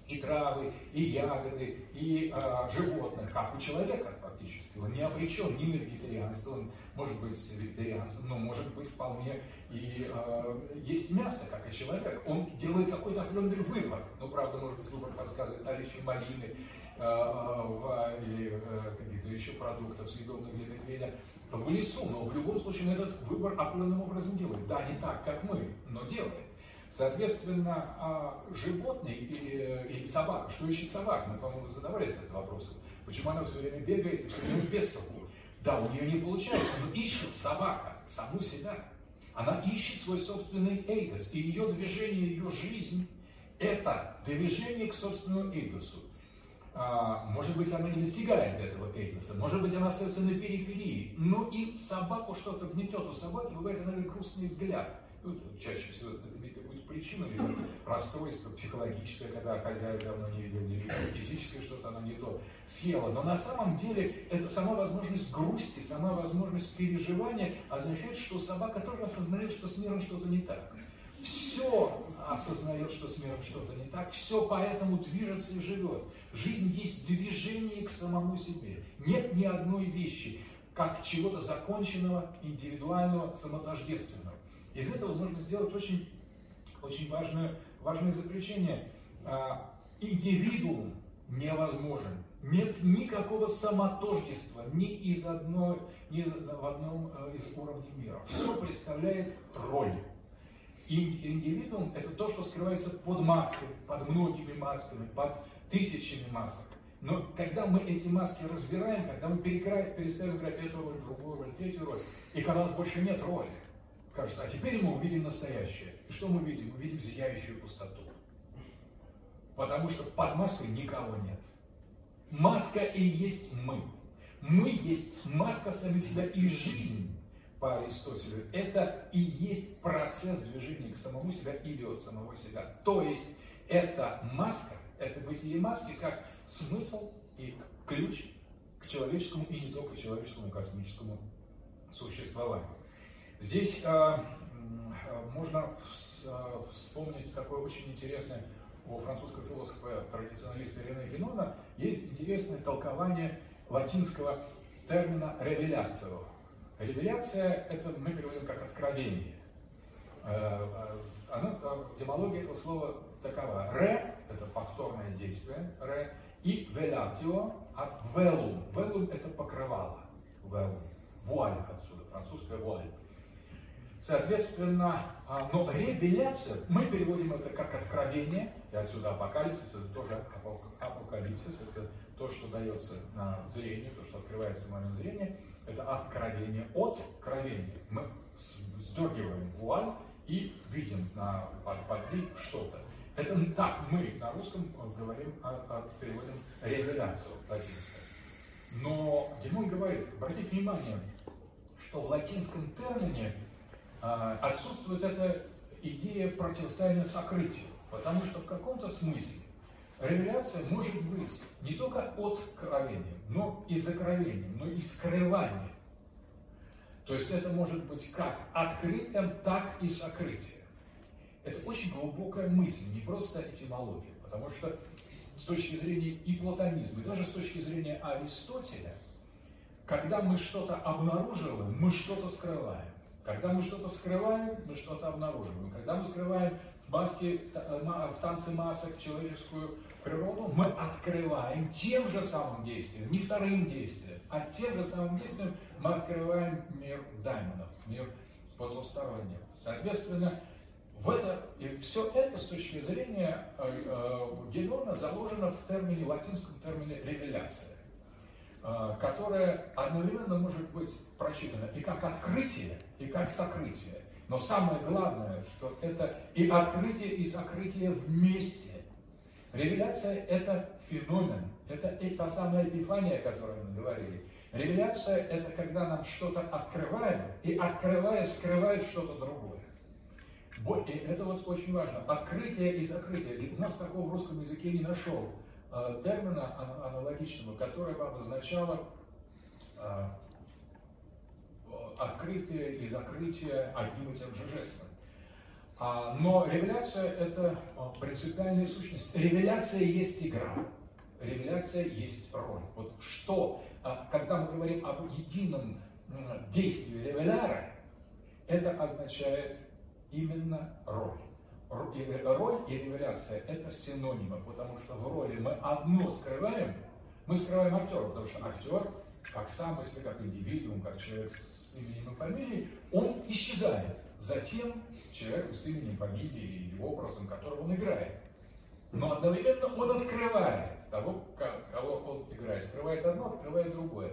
и травы, и ягоды, и а, животных, как у человека фактически. Он не обречен ни на вегетарианство, он может быть вегетарианцем, но может быть вполне и а, есть мясо, как и человек. Он делает какой-то определенный выбор. Ну, правда, может быть, выбор подсказывает наличие малины а, в, или а, каких-то еще продуктов съедобных для медведя в лесу, но в любом случае этот выбор определенным образом делает. Да, не так, как мы, но делает. Соответственно, животные или, или собака, что ищет собака? Мы, по-моему, задавались этим вопросом. Почему она все время бегает и все время без толку? Да, у нее не получается, но ищет собака саму себя. Она ищет свой собственный эйдос, и ее движение, ее жизнь – это движение к собственному эйдосу. Может быть, она не достигает этого эйдоса, может быть, она остается на периферии, но и собаку что-то гнетет. У собаки бывает иногда грустный взгляд. Ну, чаще всего это будет причина расстройства психологическое, когда хозяин давно не видел, или физическое что-то она не то съела. Но на самом деле это сама возможность грусти, сама возможность переживания означает, что собака тоже осознает, что с миром что-то не так. Все осознает, что с миром что-то не так, все поэтому движется и живет. Жизнь есть движение к самому себе. Нет ни одной вещи, как чего-то законченного, индивидуального, самотождественного. Из этого можно сделать очень, очень важное, важное заключение. Индивидуум невозможен. Нет никакого самотождества ни из одной, ни в одном из уровней мира. Все представляет роль. Индивидуум – это то, что скрывается под маской, под многими масками, под тысячами масок. Но когда мы эти маски разбираем, когда мы перестаем играть эту роль, другую роль, третью роль, и когда у нас больше нет роли, кажется, а теперь мы увидим настоящее. И что мы видим? Мы видим зияющую пустоту. Потому что под маской никого нет. Маска и есть мы. Мы есть маска самих себя, и жизнь по Аристотелю – это и есть процесс движения к самому себя или от самого себя. То есть, это маска, это бытие маски, как смысл и ключ к человеческому, и не только человеческому, космическому существованию. Здесь а, можно вспомнить такое очень интересное у французского философа-традиционалиста Рене Генона, есть интересное толкование латинского термина «ревеляцию». Ревеляция – это мы переводим как «откровение». Она, этимология этого слова такова. «Ре» – это повторное действие, «ре», и «велятио» от «велум». «Велум» – это покрывало, «велум». «Вуаль» отсюда, французская «вуаль». Соответственно, но ревеляция, мы переводим это как откровение, и отсюда апокалипсис, это тоже апокалипсис, это то, что дается зрению, то, что открывается в момент зрения, это откровение от откровения. Мы сдергиваем вуаль и видим на, под, под ней что-то. Это так мы на русском говорим, переводим ревеляцию латинскую. Но Генон говорит, обратите внимание, что в латинском термине отсутствует эта идея противостояния сокрытию, потому что в каком-то смысле ревеляция может быть не только откровением, но и закровением, но и скрыванием. То есть это может быть как открытием, так и сокрытием. Это очень глубокая мысль, не просто этимология, потому что с точки зрения и платонизма, и даже с точки зрения Аристотеля, когда мы что-то обнаруживаем, мы что-то скрываем. Когда мы что-то скрываем, мы что-то обнаруживаем. Когда мы скрываем в маске, в танце масок человеческую природу, мы открываем тем же самым действием, не вторым действием, а тем же самым действием мы открываем мир даймонов, мир потустороннего. Соответственно, в это, и все это с точки зрения Генона заложено в термине, в латинском термине «ревеляция», которое одновременно может быть прочитано и как открытие, и как сокрытие. Но самое главное, что это и открытие, и сокрытие вместе. Ревеляция – это феномен, это и та самая эпифания, о которой мы говорили. Ревеляция – это когда нам что-то открывают, и открывая, скрывают что-то другое. И это вот очень важно. Открытие и сокрытие. И у нас такого в русском языке не нашел термина аналогичного, который бы обозначало э, открытие и закрытие одним и тем же жестом. А, но ревеляция – это принципиальная сущность. Ревеляция есть игра, ревеляция есть роль. Вот что, когда мы говорим об едином действии ревеляра, это означает именно роль. Роль и ревеляция – это синонимы, потому что в роли мы одно скрываем, мы скрываем актера, потому что актер, как сам себе, как индивидуум, как человек с именем и фамилией, он исчезает за тем человеком с именем, фамилией и образом, которого он играет. Но одновременно он открывает того, кого он играет. Скрывает одно, открывает другое.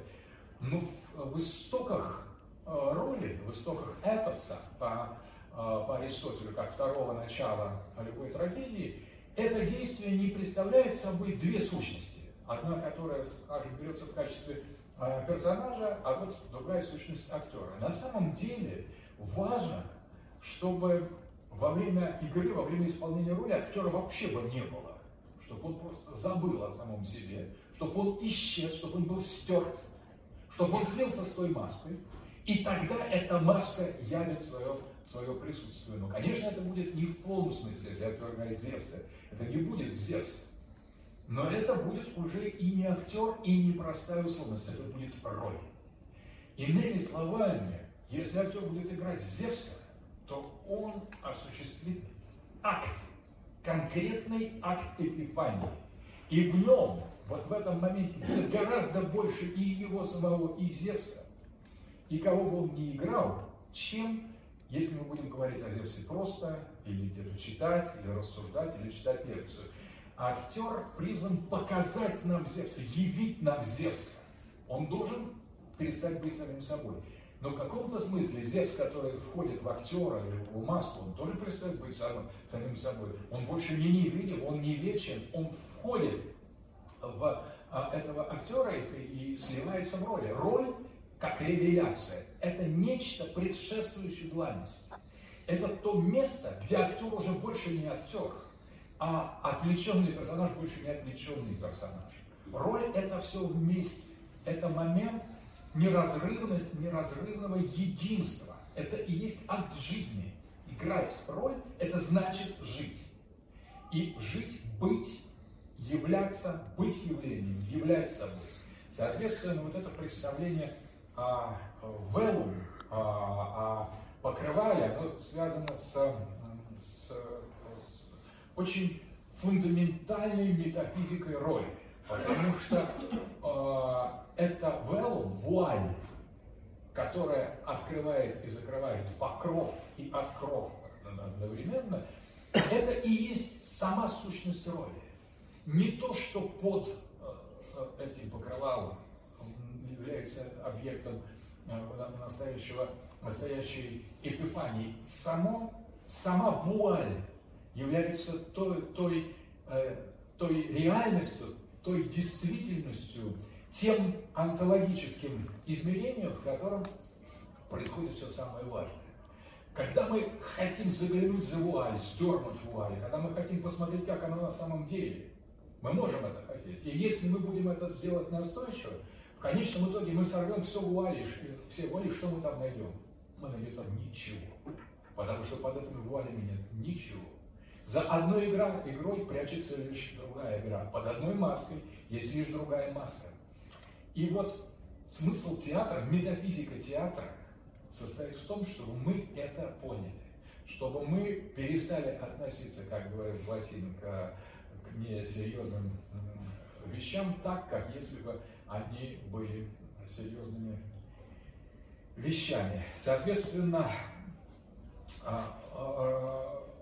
Но в истоках роли, в истоках эпоса, по по Аристотелю, как второго начала любой трагедии, это действие не представляет собой две сущности. Одна, которая, скажем, берется в качестве персонажа, а вот другая сущность актера. На самом деле важно, чтобы во время игры, во время исполнения роли актера вообще бы не было. Чтобы он просто забыл о самом себе, чтобы он исчез, чтобы он был стерт, чтобы он слился с той маской. И тогда эта маска явит свое, свое присутствие. Но, конечно, это будет не в полном смысле, если актер говорит Зевса. Это не будет Зевс. Но это будет уже и не актер, и не простая условность. Это будет роль. Иными словами, если актер будет играть Зевса, то он осуществит акт, конкретный акт эпифании. И в нем, вот в этом моменте, будет гораздо больше и его самого, и Зевса, и кого бы он ни играл, чем Если мы будем говорить о Зевсе просто, или где-то читать, или рассуждать, или читать лекцию, актер призван показать нам Зевса, явить нам Зевса. Он должен перестать быть самим собой. Но в каком-то смысле Зевс, который входит в актера или в маску, он тоже перестает быть самым, самим собой. Он больше не невидим, он не вечен, он входит в этого актера и, и сливается в роли. Роль как ревеляция. Это нечто, предшествующее главности. Это то место, где актер уже больше не актер, а отвлеченный персонаж больше не отвлеченный персонаж. Роль – это все вместе. Это момент неразрывности, неразрывного единства. Это и есть акт жизни. Играть роль – это значит жить. И жить, быть, являться, быть явлением, являть собой. Соответственно, вот это представление о велуме, о покрывале, оно связано с, с, с очень фундаментальной метафизикой роли. Потому что э, это велум, вуаль, которая открывает и закрывает покров и откров одновременно, это и есть сама сущность роли. Не то, что под э, этим покрывалом является объектом э, настоящего, настоящей эпифании. Само, сама вуаль является той, той, э, той реальностью, той действительностью, тем онтологическим измерением, в котором происходит все самое важное. Когда мы хотим заглянуть за вуаль, сдернуть вуаль, когда мы хотим посмотреть, как оно на самом деле, мы можем это хотеть. И если мы будем это делать настойчиво, в конечном итоге мы сорвем все вуали, все вуали, что мы там найдем? Мы найдем там ничего. Потому что под этими вуалями нет ничего. За одной игра, игрой прячется лишь другая игра. Под одной маской есть лишь другая маска. И вот смысл театра, метафизика театра состоит в том, чтобы мы это поняли. Чтобы мы перестали относиться, как говорит Платон, к, к несерьезным вещам так, как если бы они были серьезными вещами. Соответственно,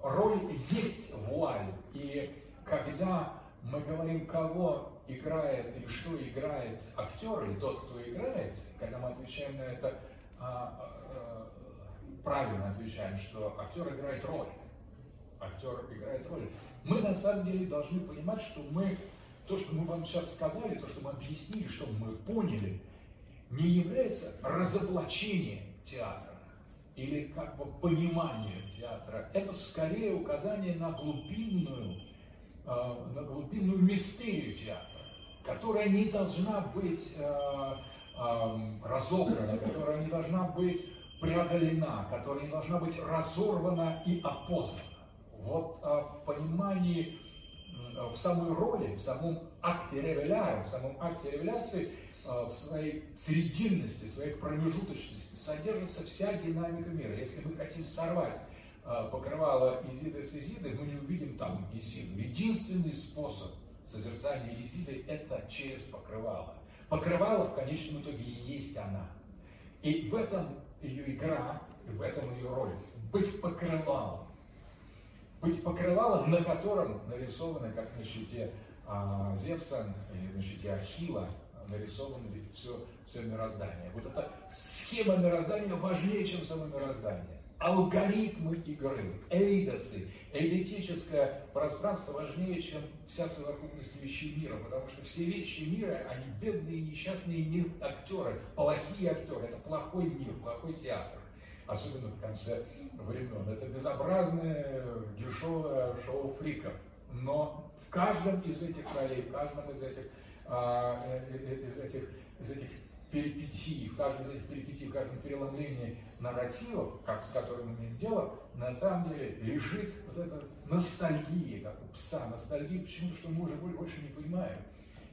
роль есть вуаль, и когда мы говорим, кого играет и что играет актер, или тот, кто играет, когда мы отвечаем на это, правильно отвечаем, что актер играет роль, актер играет роль, мы на самом деле должны понимать, что мы, то, что мы вам сейчас сказали, то, что мы объяснили, что мы поняли, не является разоблачением театра или как бы понимание театра, это скорее указание на глубинную, э, на глубинную мистерию театра, которая не должна быть э, э, разобрана, которая не должна быть преодолена, которая не должна быть разорвана и опознана. Вот э, в понимании, э, в самой роли, в самом акте ревеля, в самом акте ревеляции, в своей срединности, в своей промежуточности содержится вся динамика мира. Если мы хотим сорвать покрывало Изиды с Изидой, мы не увидим там Изиду. Единственный способ созерцания Изиды – это через покрывало. Покрывало в конечном итоге и есть она. И в этом ее игра, и в этом ее роль. Быть покрывалом. Быть покрывалом, на котором нарисовано, как на щите Зевса или на щите Ахилла, нарисовано все, все мироздание. Вот эта схема мироздания важнее, чем само мироздание. Алгоритмы игры, эйдосы, эйдетическое пространство важнее, чем вся совокупность вещей мира, потому что все вещи мира, они бедные, несчастные не актеры, плохие актеры. Это плохой мир, плохой театр. Особенно в конце времен. Это безобразное, дешевое шоу фриков. Но в каждом из этих ролей, в каждом из этих Из этих, из этих перипетий, в каждом из этих перипетий, в каждом переломлении нарративов, как, с которым имеем дело, на самом деле лежит вот эта ностальгия, как у пса, ностальгия почему-то, что мы уже больше не понимаем.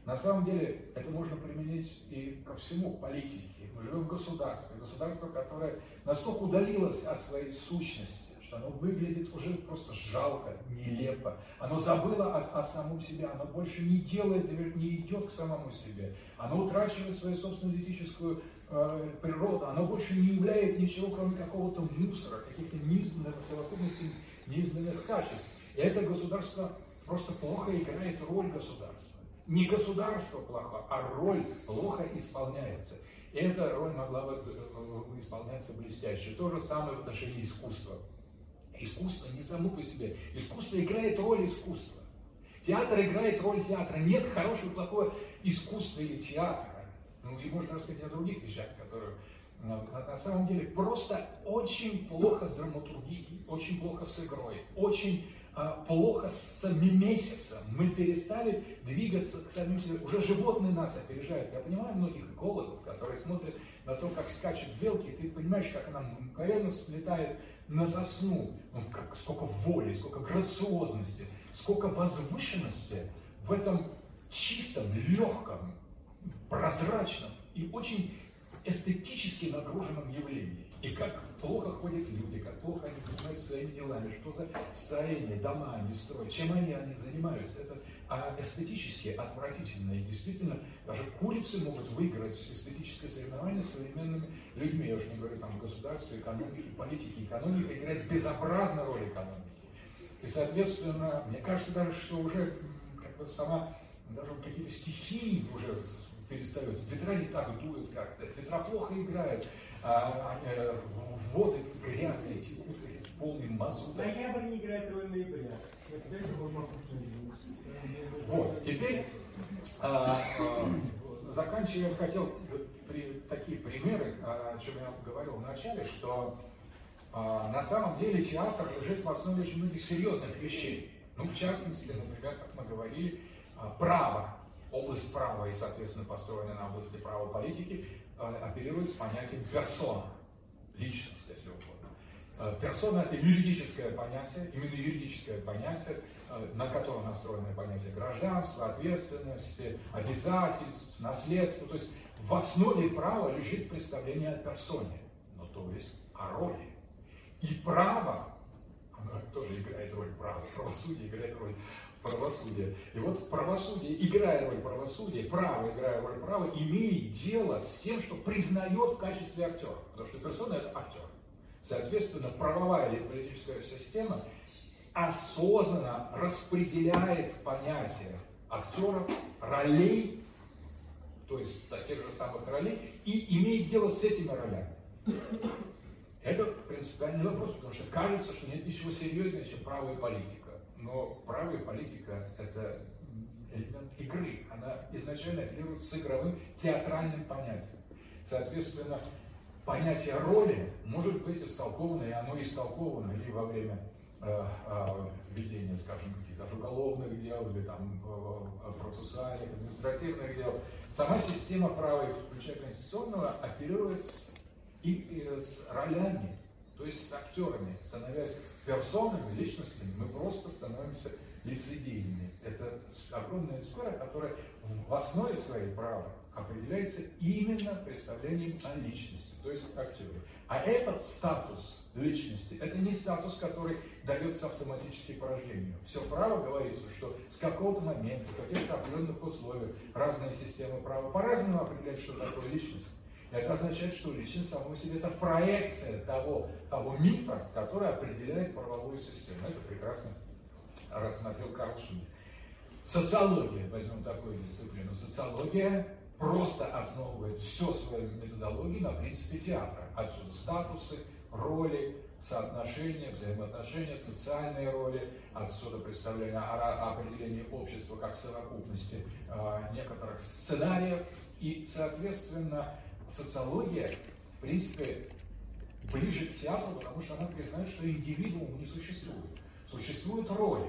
На самом деле это можно применить и ко всему, к политике. Мы живем в государстве, государство, которое настолько удалилось от своей сущности, что оно выглядит уже просто жалко, нелепо. Оно забыло о, о самом себе, оно больше не делает, не идет к самому себе. Оно утрачивает свою собственную этическую э, природу, оно больше не являет ничего, кроме какого-то мусора, каких-то неизданных, совокупности неизданных качеств. И это государство просто плохо играет роль государства. Не государство плохо, а роль плохо исполняется. И эта роль могла бы исполняться блестяще. То же самое в отношении искусства. Искусство не само по себе. Искусство играет роль искусства. Театр играет роль театра. Нет хорошего, плохого искусства или театра. Ну и можно рассказать о других вещах, которые на самом деле просто очень плохо с драматургией, очень плохо с игрой, очень плохо с мимесисом. Мы перестали двигаться к самим себе. Уже животные нас опережают. Я понимаю многих экологов, которые смотрят на то, как скачут белки, и ты понимаешь, как она мгновенно взлетает на сосну. Ну, как, сколько воли, сколько грациозности, сколько возвышенности в этом чистом, легком, прозрачном и очень эстетически нагруженном явлении. И как плохо ходят люди, как плохо они занимаются своими делами, что за строение, дома они строят, чем они, они занимаются. Это эстетически отвратительно. И действительно, даже курицы могут выиграть эстетическое соревнование с современными людьми. Я уже не говорю там о государстве, экономике, политике. Экономика играет безобразную роль экономики. И, соответственно, мне кажется даже, что уже как бы сама, даже какие-то стихии уже перестают. Ветра не так дуют как-то, ветра плохо играют, а, э, воды грязные текут, полный мазут. Ноябрь не играет роль ноября. Вот, теперь, а, а, заканчивая, я хотел при, такие примеры, о чем я говорил в начале, что а, на самом деле театр лежит в основе очень многих серьезных вещей. Ну, в частности, например, как мы говорили, право. Область права и, соответственно, построенная на области права политики, оперирует с понятием персона, личность, если угодно. Персона – это юридическое понятие, именно юридическое понятие, на котором настроено понятие гражданства, ответственности, обязательств, наследства. То есть в основе права лежит представление о персоне, ну то есть о роли. И право, оно тоже играет роль права, правосудие играет роль правосудие. И вот правосудие, играя роль правосудия, право, играя роль права, имеет дело с тем, что признает в качестве актера. Потому что персона – это актер. Соответственно, правовая или политическая система осознанно распределяет понятия актеров, ролей, то есть тех же самых ролей, и имеет дело с этими ролями. Это принципиальный вопрос, потому что кажется, что нет ничего серьезнее, чем право и политика. Но право и политика – это элемент игры. Она изначально оперирует с игровым театральным понятием. Соответственно, понятие роли может быть истолковано, и оно истолковано или во время э, э, ведения, скажем, каких-то уголовных дел, или там, э, процессуальных, административных дел. Сама система права, включая конституционного, оперирует с, и, и, с ролями, то есть с актерами, становясь персонами, личностями, мы просто становимся лицедейными. Это огромная сфера, которая в основе своей права определяется именно представлением о личности, то есть актере. А этот статус личности, это не статус, который дается автоматически по рождению. Все право говорится, что с какого-то момента, в каких-то определенных условиях разные системы права по-разному определяют, что такое личность. Это означает, что личность самого себя – это проекция того, того мифа, который определяет правовую систему. Это прекрасно рассмотрел Карл Шмитт. Социология, возьмем такую дисциплину, социология просто основывает все свою методологию на принципе театра. Отсюда статусы, роли, соотношения, взаимоотношения, социальные роли, отсюда представление о определении общества как совокупности некоторых сценариев и, соответственно, социология, в принципе, ближе к театру, потому что она признает, что индивидуум не существует. Существуют роли.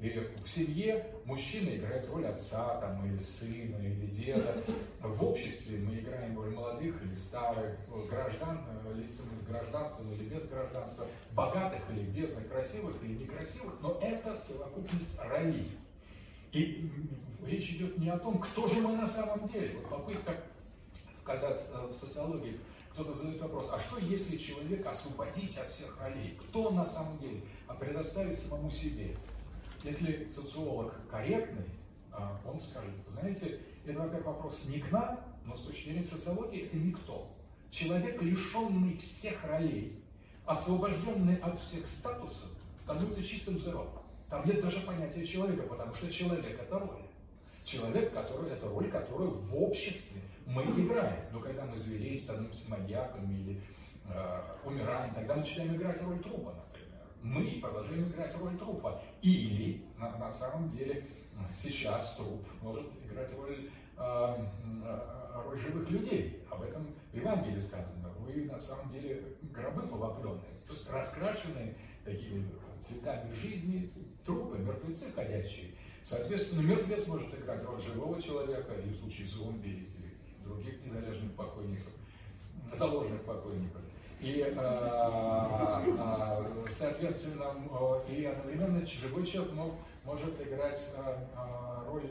И в семье мужчина играет роль отца, там, или сына, или деда. В обществе мы играем роль молодых или старых, граждан, лиц с гражданством или без гражданства, богатых или бедных, красивых или некрасивых, но это совокупность ролей. И речь идет не о том, кто же мы на самом деле. Вот попытка, когда в социологии кто-то задает вопрос, а что если человека освободить от всех ролей? Кто он на самом деле? А предоставить самому себе. Если социолог корректный, он скажет, знаете, это, во-первых, вопрос не к нам, но с точки зрения социологии это никто. Человек, лишенный всех ролей, освобожденный от всех статусов, становится чистым зеро. Там нет даже понятия человека, потому что человек – это роль. Человек, который это роль, которую в обществе мы играем. Но когда мы зверей становимся маньяками или э, умираем, тогда начинаем играть роль трупа, например. Мы продолжаем играть роль трупа. Или, на, на самом деле, сейчас труп может играть роль, э, роль живых людей. Об этом в Евангелии сказано. Вы, на самом деле, гробы повопленные, то есть раскрашенные такими цветами жизни, трупы, мертвецы ходячие. Соответственно, мертвец может играть роль живого человека, или в случае зомби, или других незалежных покойников, заложенных покойников. И, соответственно, и одновременно живой человек может играть роль,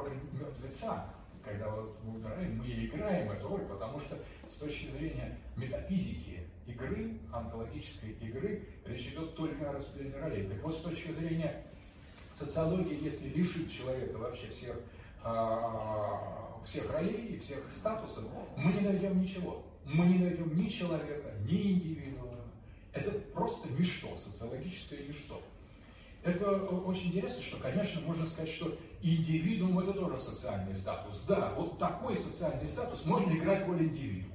роль мертвеца. Когда мы играем, мы играем эту роль, потому что с точки зрения метафизики игры, онтологической игры, речь идет только о распределении ролей. Так вот, с точки зрения социологии, если лишить человека вообще всех, всех ролей, всех статусов, мы не найдем ничего. Мы не найдем ни человека, ни индивидуума. Это просто ничто, социологическое ничто. Это очень интересно, что, конечно, можно сказать, что индивидуум – это тоже социальный статус. Да, вот такой социальный статус можно играть роль индивидуума.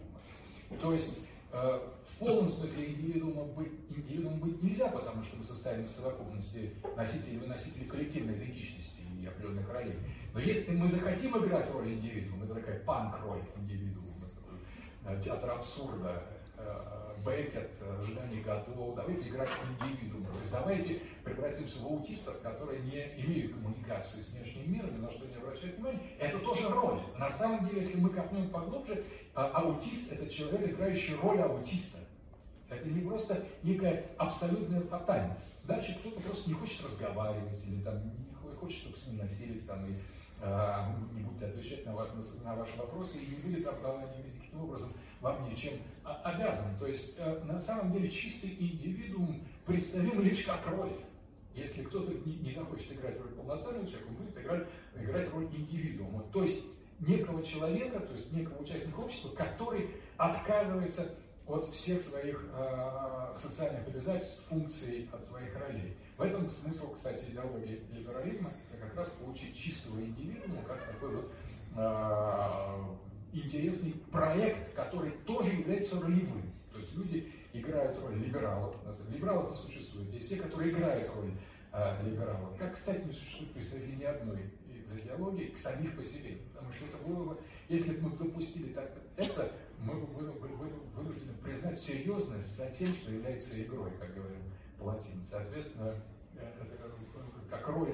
То есть э, в полном смысле индивидуума быть, индивидуумом быть нельзя, потому что мы состоим из совокупности носителей и носителей коллективной идентичности и определенных ролей. Но если мы захотим играть роль индивидуума, это такая панк-роль индивидуума, э, театр абсурда, Бекет, ожидание готового, давайте играть в индивидуум. То есть давайте превратимся в аутистов, которые не имеют коммуникации с внешним миром, ни на что не обращают внимания. Это тоже роль. На самом деле, если мы копнем поглубже, аутист – это человек, играющий роль аутиста. Это не просто некая абсолютная фатальность. Значит, кто-то просто не хочет разговаривать, или там, не хочет, чтобы с ним носились, там, и, э, не будет отвечать на, ваш, на ваши вопросы, и не будет оправдывать никаким образом вам ничем обязан. То есть, э, на самом деле, чистый индивидуум представим лишь как роль. Если кто-то не, не захочет играть роль полноценного человека, он будет играть, играть роль индивидуума. То есть, некого человека, то есть, некого участника общества, который отказывается от всех своих э, социальных обязательств, функций, от своих ролей. В этом смысл, кстати, идеологии либерализма, это как раз получить чистого индивидуума, как такой вот э, интересный проект, который тоже является ролевым. То есть люди играют роль либералов, либералов не существует, есть те, которые играют роль э, либералов. Как, кстати, не существует представителей ни одной из идеологий к самих по себе, потому что это было бы, если бы мы допустили так это, мы были вынуждены признать серьезность за тем, что является игрой, как говорил Платон. Соответственно, это как роль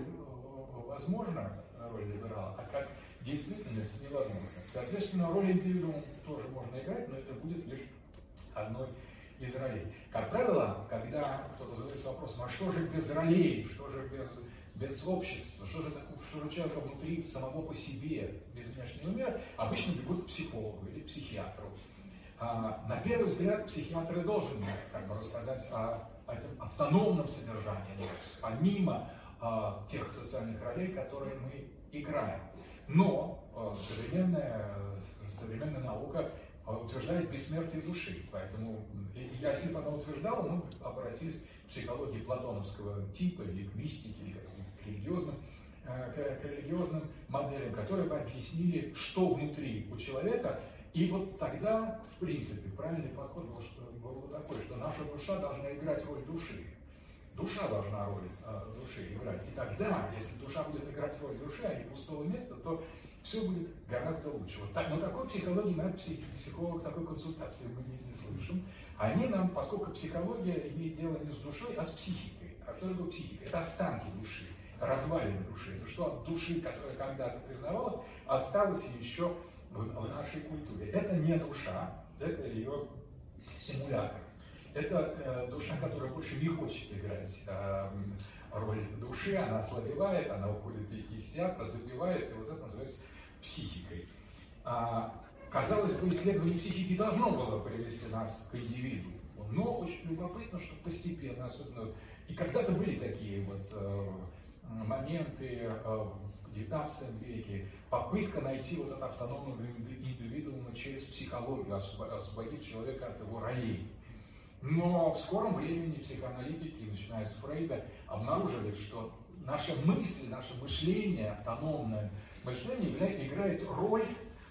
возможна, роль либерала, а как действительность невозможна. Соответственно, роль индивидуума тоже можно играть, но это будет лишь одной из ролей. Как правило, когда кто-то задается вопросом, а что же без ролей, что же без... без общества, что же, что же человека внутри самого по себе, без внешнего мира, обычно бегут к психологу или психиатру. А, на первый взгляд, психиатр должен как бы рассказать о, о этом автономном содержании, помимо а, тех социальных ролей, которые мы играем. Но а, современная, современная наука утверждает бессмертие души. Поэтому, если бы она утверждала, мы обратились к психологии платоновского типа или к мистике, или к религиозным, к религиозным моделям, которые бы объяснили, что внутри у человека. И вот тогда, в принципе, правильный подход был, что, был такой, что наша душа должна играть роль души. Душа должна роль э, души играть. И тогда, если душа будет играть роль души, а не пустого места, то все будет гораздо лучше. Вот так, но такой психологии, наверное, психолог такой консультации мы не, не слышим. Они нам, поскольку психология имеет дело не с душой, а с психикой. А что такое психика? Это останки души, это развалины души. Это что от души, которая когда-то признавалась, осталось еще в нашей культуре. Это не душа, это ее симулятор. Это э, душа, которая больше не хочет играть э, роль души, она ослабевает, она уходит из театра, забивает, и вот это называется психикой. А, Казалось бы, исследование психики должно было привести нас к индивиду. Но очень любопытно, что постепенно, особенно... И когда-то были такие вот э, моменты э, в девятнадцатом веке, попытка найти вот этот автономного индивидуума через психологию, освободить человека от его ролей. Но в скором времени психоаналитики, начиная с Фрейда, обнаружили, что наша мысль, наше мышление, автономное мышление являет, играет роль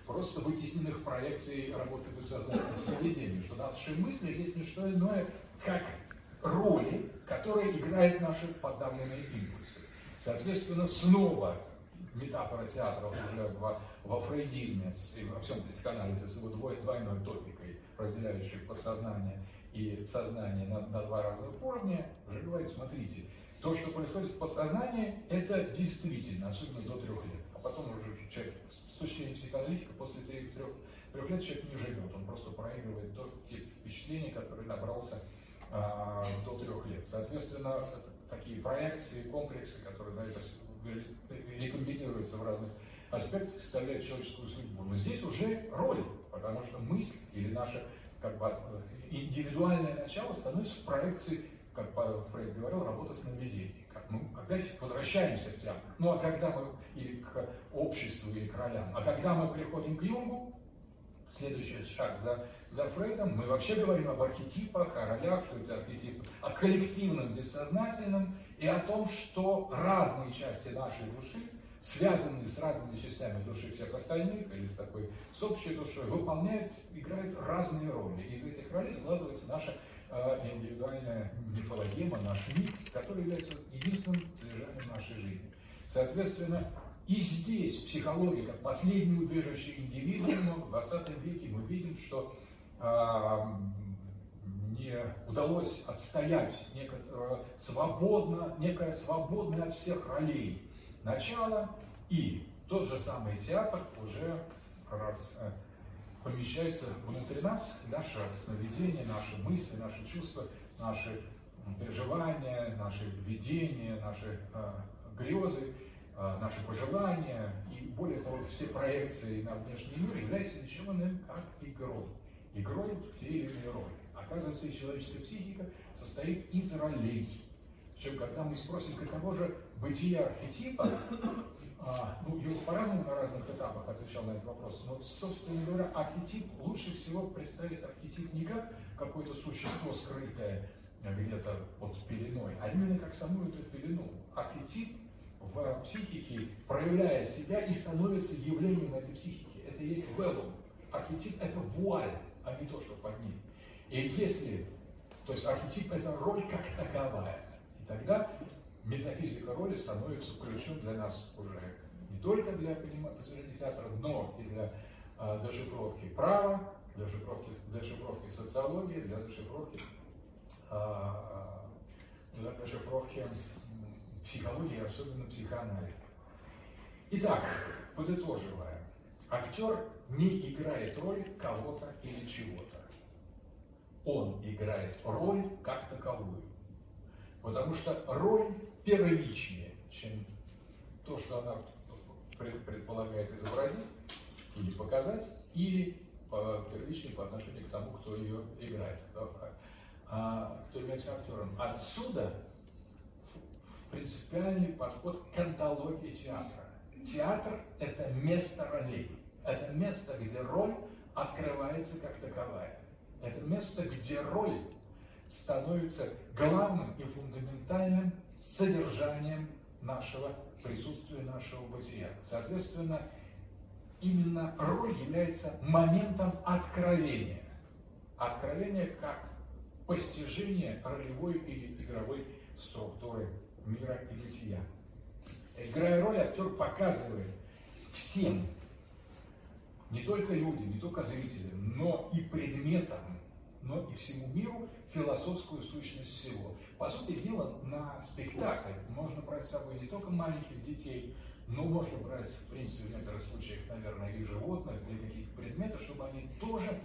просто вытесненных проекций работы бессознательного сновидения, что наши мысли есть не что иное, как роли, которые играют наши подавленные импульсы. Соответственно, снова метафора театра уже во, во фрейдизме, и во всем психоанализе с его двойной топикой, разделяющей подсознание и сознание на, на два разных уровня, уже говорит, смотрите, то, что происходит в подсознании, это действительно, особенно до трех лет. А потом уже человек, с точки зрения психоаналитика, после трех, трех, трех лет человек не живет, он просто проигрывает то, те впечатления, которые набрался э, до трех лет. Соответственно, такие проекции, комплексы, которые да, это рекомбинируются в разных аспектах, составляют человеческую судьбу. Но здесь уже роль, потому что мысль или наше как бы, индивидуальное начало становится проекцией, как Фрейд говорил, работа сновидений. Ну, когда возвращаемся в театр, ну а когда мы или к обществу, или к ролям, а когда мы приходим к Юнгу, следующий шаг за, за Фрейдом, мы вообще говорим об архетипах, о ролях, что это архетип, о коллективном бессознательном и о том, что разные части нашей души, связанные с разными частями души всех остальных, или с такой с общей душой, выполняют, играют разные роли. И из этих ролей складывается наша индивидуальная мифологема, наш миф, который является единственным содержанием нашей жизни. Соответственно, и здесь психология, как последний убежище индивидуума, в двадцатом веке мы видим, что а, не удалось отстоять некоторое, свободно, некое свободное от всех ролей начало, и тот же самый театр уже раз... помещается внутри нас, наше сновидение, наши мысли, наши чувства, наши переживания, наши видения, наши э, грезы, э, наши пожелания и более того, все проекции на внешний мир являются ничем иным, как игрой. Игрой в те или иные роли. Оказывается, и человеческая психика состоит из ролей. Причем, когда мы спросим, каково же бытие архетипа, А, ну, его по-разному на разных этапах отвечал на этот вопрос, но, собственно говоря, архетип лучше всего представить архетип не как какое-то существо, скрытое где-то под пеленой, а именно как саму эту пелену. Архетип в психике, проявляя себя, и становится явлением этой психики. Это и есть велум. Архетип — это вуаль, а не то, что под ним. И если... То есть архетип — это роль как таковая. И тогда... метафизика роли становится ключом для нас уже не только для понимания театра, но и для э, дешифровки права, дешифровки, дешифровки социологии, для дешифровки, э, для дешифровки психологии, особенно психоанализа. Итак, подытоживая, актер не играет роль кого-то или чего-то. Он играет роль как таковую. Потому что роль первичнее, чем то, что она предполагает изобразить или показать, или первичнее по отношению к тому, кто ее играет, кто является актером. Отсюда принципиальный подход к онтологии театра. Театр – это место ролей, это место, где роль открывается как таковая, это место, где роль становится главным и фундаментальным содержанием нашего присутствия, нашего бытия. Соответственно, именно роль является моментом откровения. Откровение как постижение ролевой или игровой структуры мира и бытия. Играя роль, актер показывает всем, не только людям, не только зрителям, но и предметам, но и всему миру философскую сущность всего. По сути дела, на спектакль можно брать с собой не только маленьких детей, но можно брать, в принципе, в некоторых случаях, наверное, и животных, или какие-то предметы, чтобы они тоже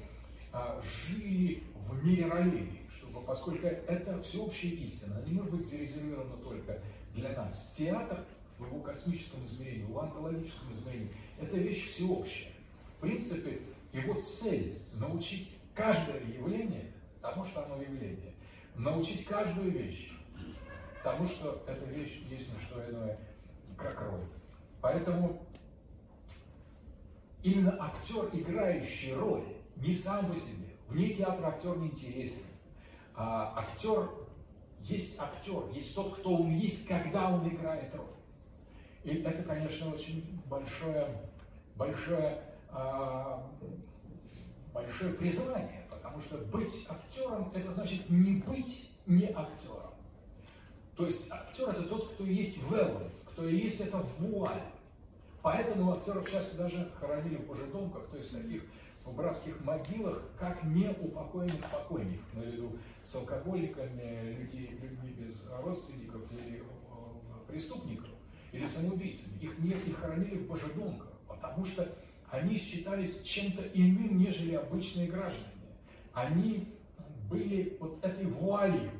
а, жили в мире ролей, чтобы, поскольку это всеобщая истина, она не может быть зарезервирована только для нас. Театр в его космическом измерении, в онтологическом измерении — это вещь всеобщая. В принципе, Его цель – научить каждое явление тому, что оно явление. Научить каждую вещь тому, что эта вещь есть не что иное, как роль. Поэтому именно актер, играющий роль, не сам по себе, вне театра актер не интересен. А актер есть актер, есть тот, кто он есть, когда он играет роль. И это, конечно, очень большое, большое, а, большое призвание, потому что быть актером – это значит не быть не актером. То есть актер – это тот, кто есть веллы, кто есть это вуаль. Поэтому актеров часто даже хоронили в божедомках, то есть таких в братских могилах, как неупокоенных покойников, наряду с алкоголиками, людей, людьми без родственников или преступников, или самоубийцами. Их не их хоронили в божедомках, потому что они считались чем-то иным, нежели обычные граждане. Они были вот этой вуалью,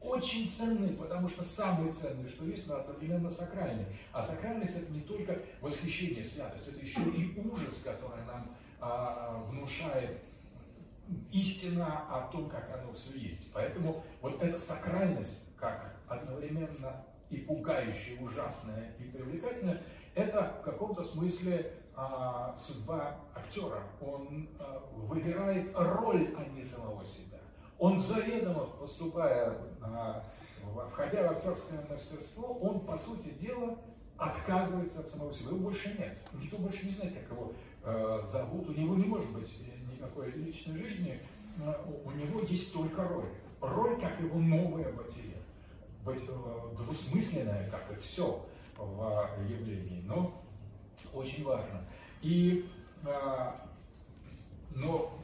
очень ценны, потому что самые ценные, что есть, но одновременно сакральные. А сакральность – это не только восхищение святостью, это еще и ужас, который нам а, внушает истина о том, как оно все есть. Поэтому вот эта сакральность, как одновременно и пугающая, ужасная и привлекательная, это в каком-то смысле а, судьба актера. Он а, выбирает роль, а не самого себя. Он заведомо, поступая, входя в актерское мастерство, он, по сути дела, отказывается от самого себя. Его больше нет. Никто больше не знает, как его зовут. У него не может быть никакой личной жизни. У него есть только роль. Роль, как его новая бытие. Быть двусмысленная, как и все в явлении, но очень важно. И, но...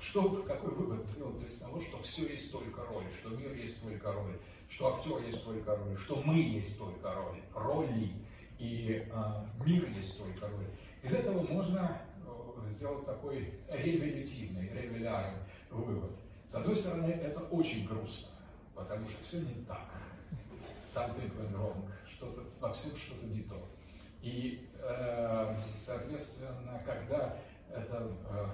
Что, какой вывод сделать из того, что все есть только роль, что мир есть только роль, что актер есть только роль, что мы есть только роль, роли, и а, мир есть только роль. Из этого можно сделать такой ревелятивный, ревелярный вывод. С одной стороны, это очень грустно, потому что все не так. Something went wrong, что-то, во всем что-то не то. И, э, соответственно, когда это... Э,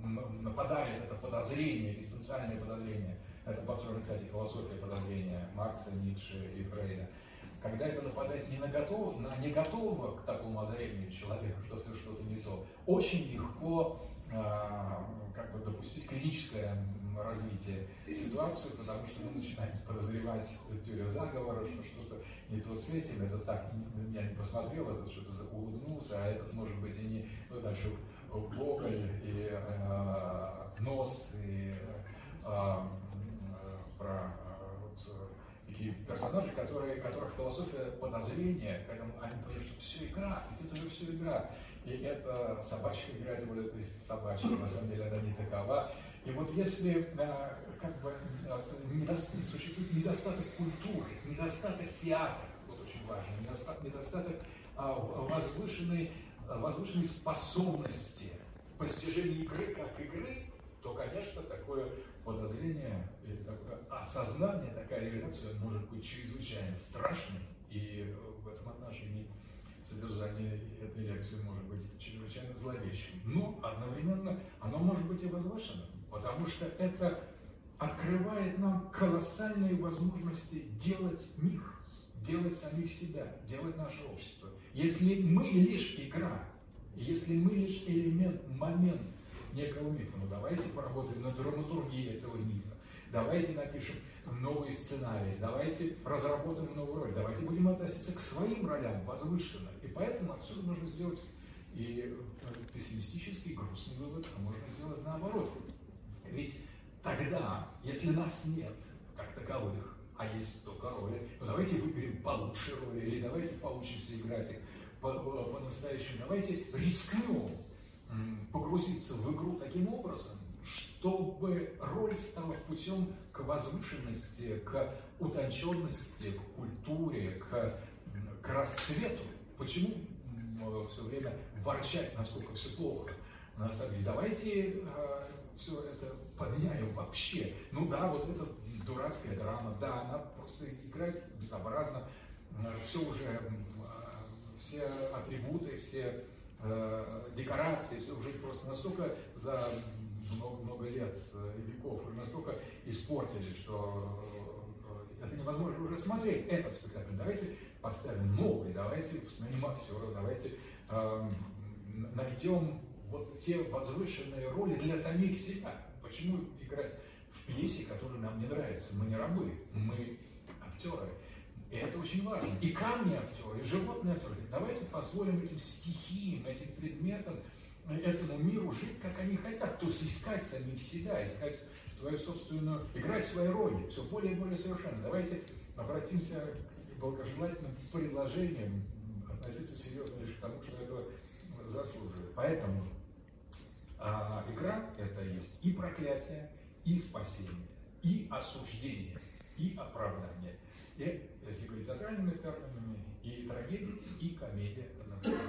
нападает это подозрение, экзистенциальное подозрение, это построено, кстати, философия подозрения Маркса, Ницше и Фрейда, когда это нападает не на готового, на не готового к такому озарению человека, что все что-то не то, очень легко а, как бы допустить клиническое развитие ситуации, потому что мы начинаем подозревать теорию заговора, что что-то не то с этим, это так, я не посмотрел, этот что-то улыбнулся, а этот может быть и не, ну дальше гоголь и э, нос, и э, про вот, такие персонажи, которые, которых философия подозрения, поэтому они понимают, что все игра, ведь это же все игра. И эта собачка играет в роли собачки, на самом деле она не такова. И вот если э, как бы недостаток, существует недостаток культуры, недостаток театра, вот очень важно, недостаток, недостаток э, возвышенной возвышенной способности постижения игры как игры, то, конечно, такое подозрение или такое осознание, такая ревелация может быть чрезвычайно страшной, и в этом отношении содержание этой лекции может быть чрезвычайно зловещим. Но одновременно оно может быть и возвышенным, потому что это открывает нам колоссальные возможности делать мир, делать самих себя, делать наше общество. Если мы лишь игра, если мы лишь элемент, момент некого мифа, ну давайте поработаем на драматургии этого мифа, давайте напишем новые сценарии, давайте разработаем новую роль, давайте будем относиться к своим ролям возвышенно. И поэтому отсюда можно сделать и пессимистический, грустный вывод, а можно сделать наоборот. Ведь тогда, если нас нет как таковых, а есть только роли, ну давайте выберем получше роли, или давайте поучимся играть их по-настоящему, давайте рискнем погрузиться в игру таким образом, чтобы роль стала путем к возвышенности, к утонченности, к культуре, к, к расцвету. Почему все время ворчать, насколько все плохо? На самом деле, давайте все это поменяем вообще. Ну да, вот эта дурацкая драма, да, она просто играет безобразно. Все уже, все атрибуты, все э, декорации, чтобы жить просто настолько за много-много лет, веков, настолько испортили, что это невозможно уже смотреть этот спектакль. Давайте поставим новый, давайте сменим актера, давайте э, найдем вот те возвышенные роли для самих себя. Почему играть в пьесе, которая нам не нравится? Мы не рабы, мы актеры. И это очень важно. И камни актеры, и животные актеры. Давайте позволим этим стихиям, этим предметам, этому миру жить, как они хотят. То есть искать самих себя, искать свою собственную, играть свои роли, все более и более совершенно. Давайте обратимся к благожелательным предложениям, относиться серьезно лишь к тому, что этого заслуживает. Поэтому а, игра – это есть и проклятие, и спасение, и осуждение, и оправдание. И, если говорить театральными терминами, и трагедия, и комедия одновременно.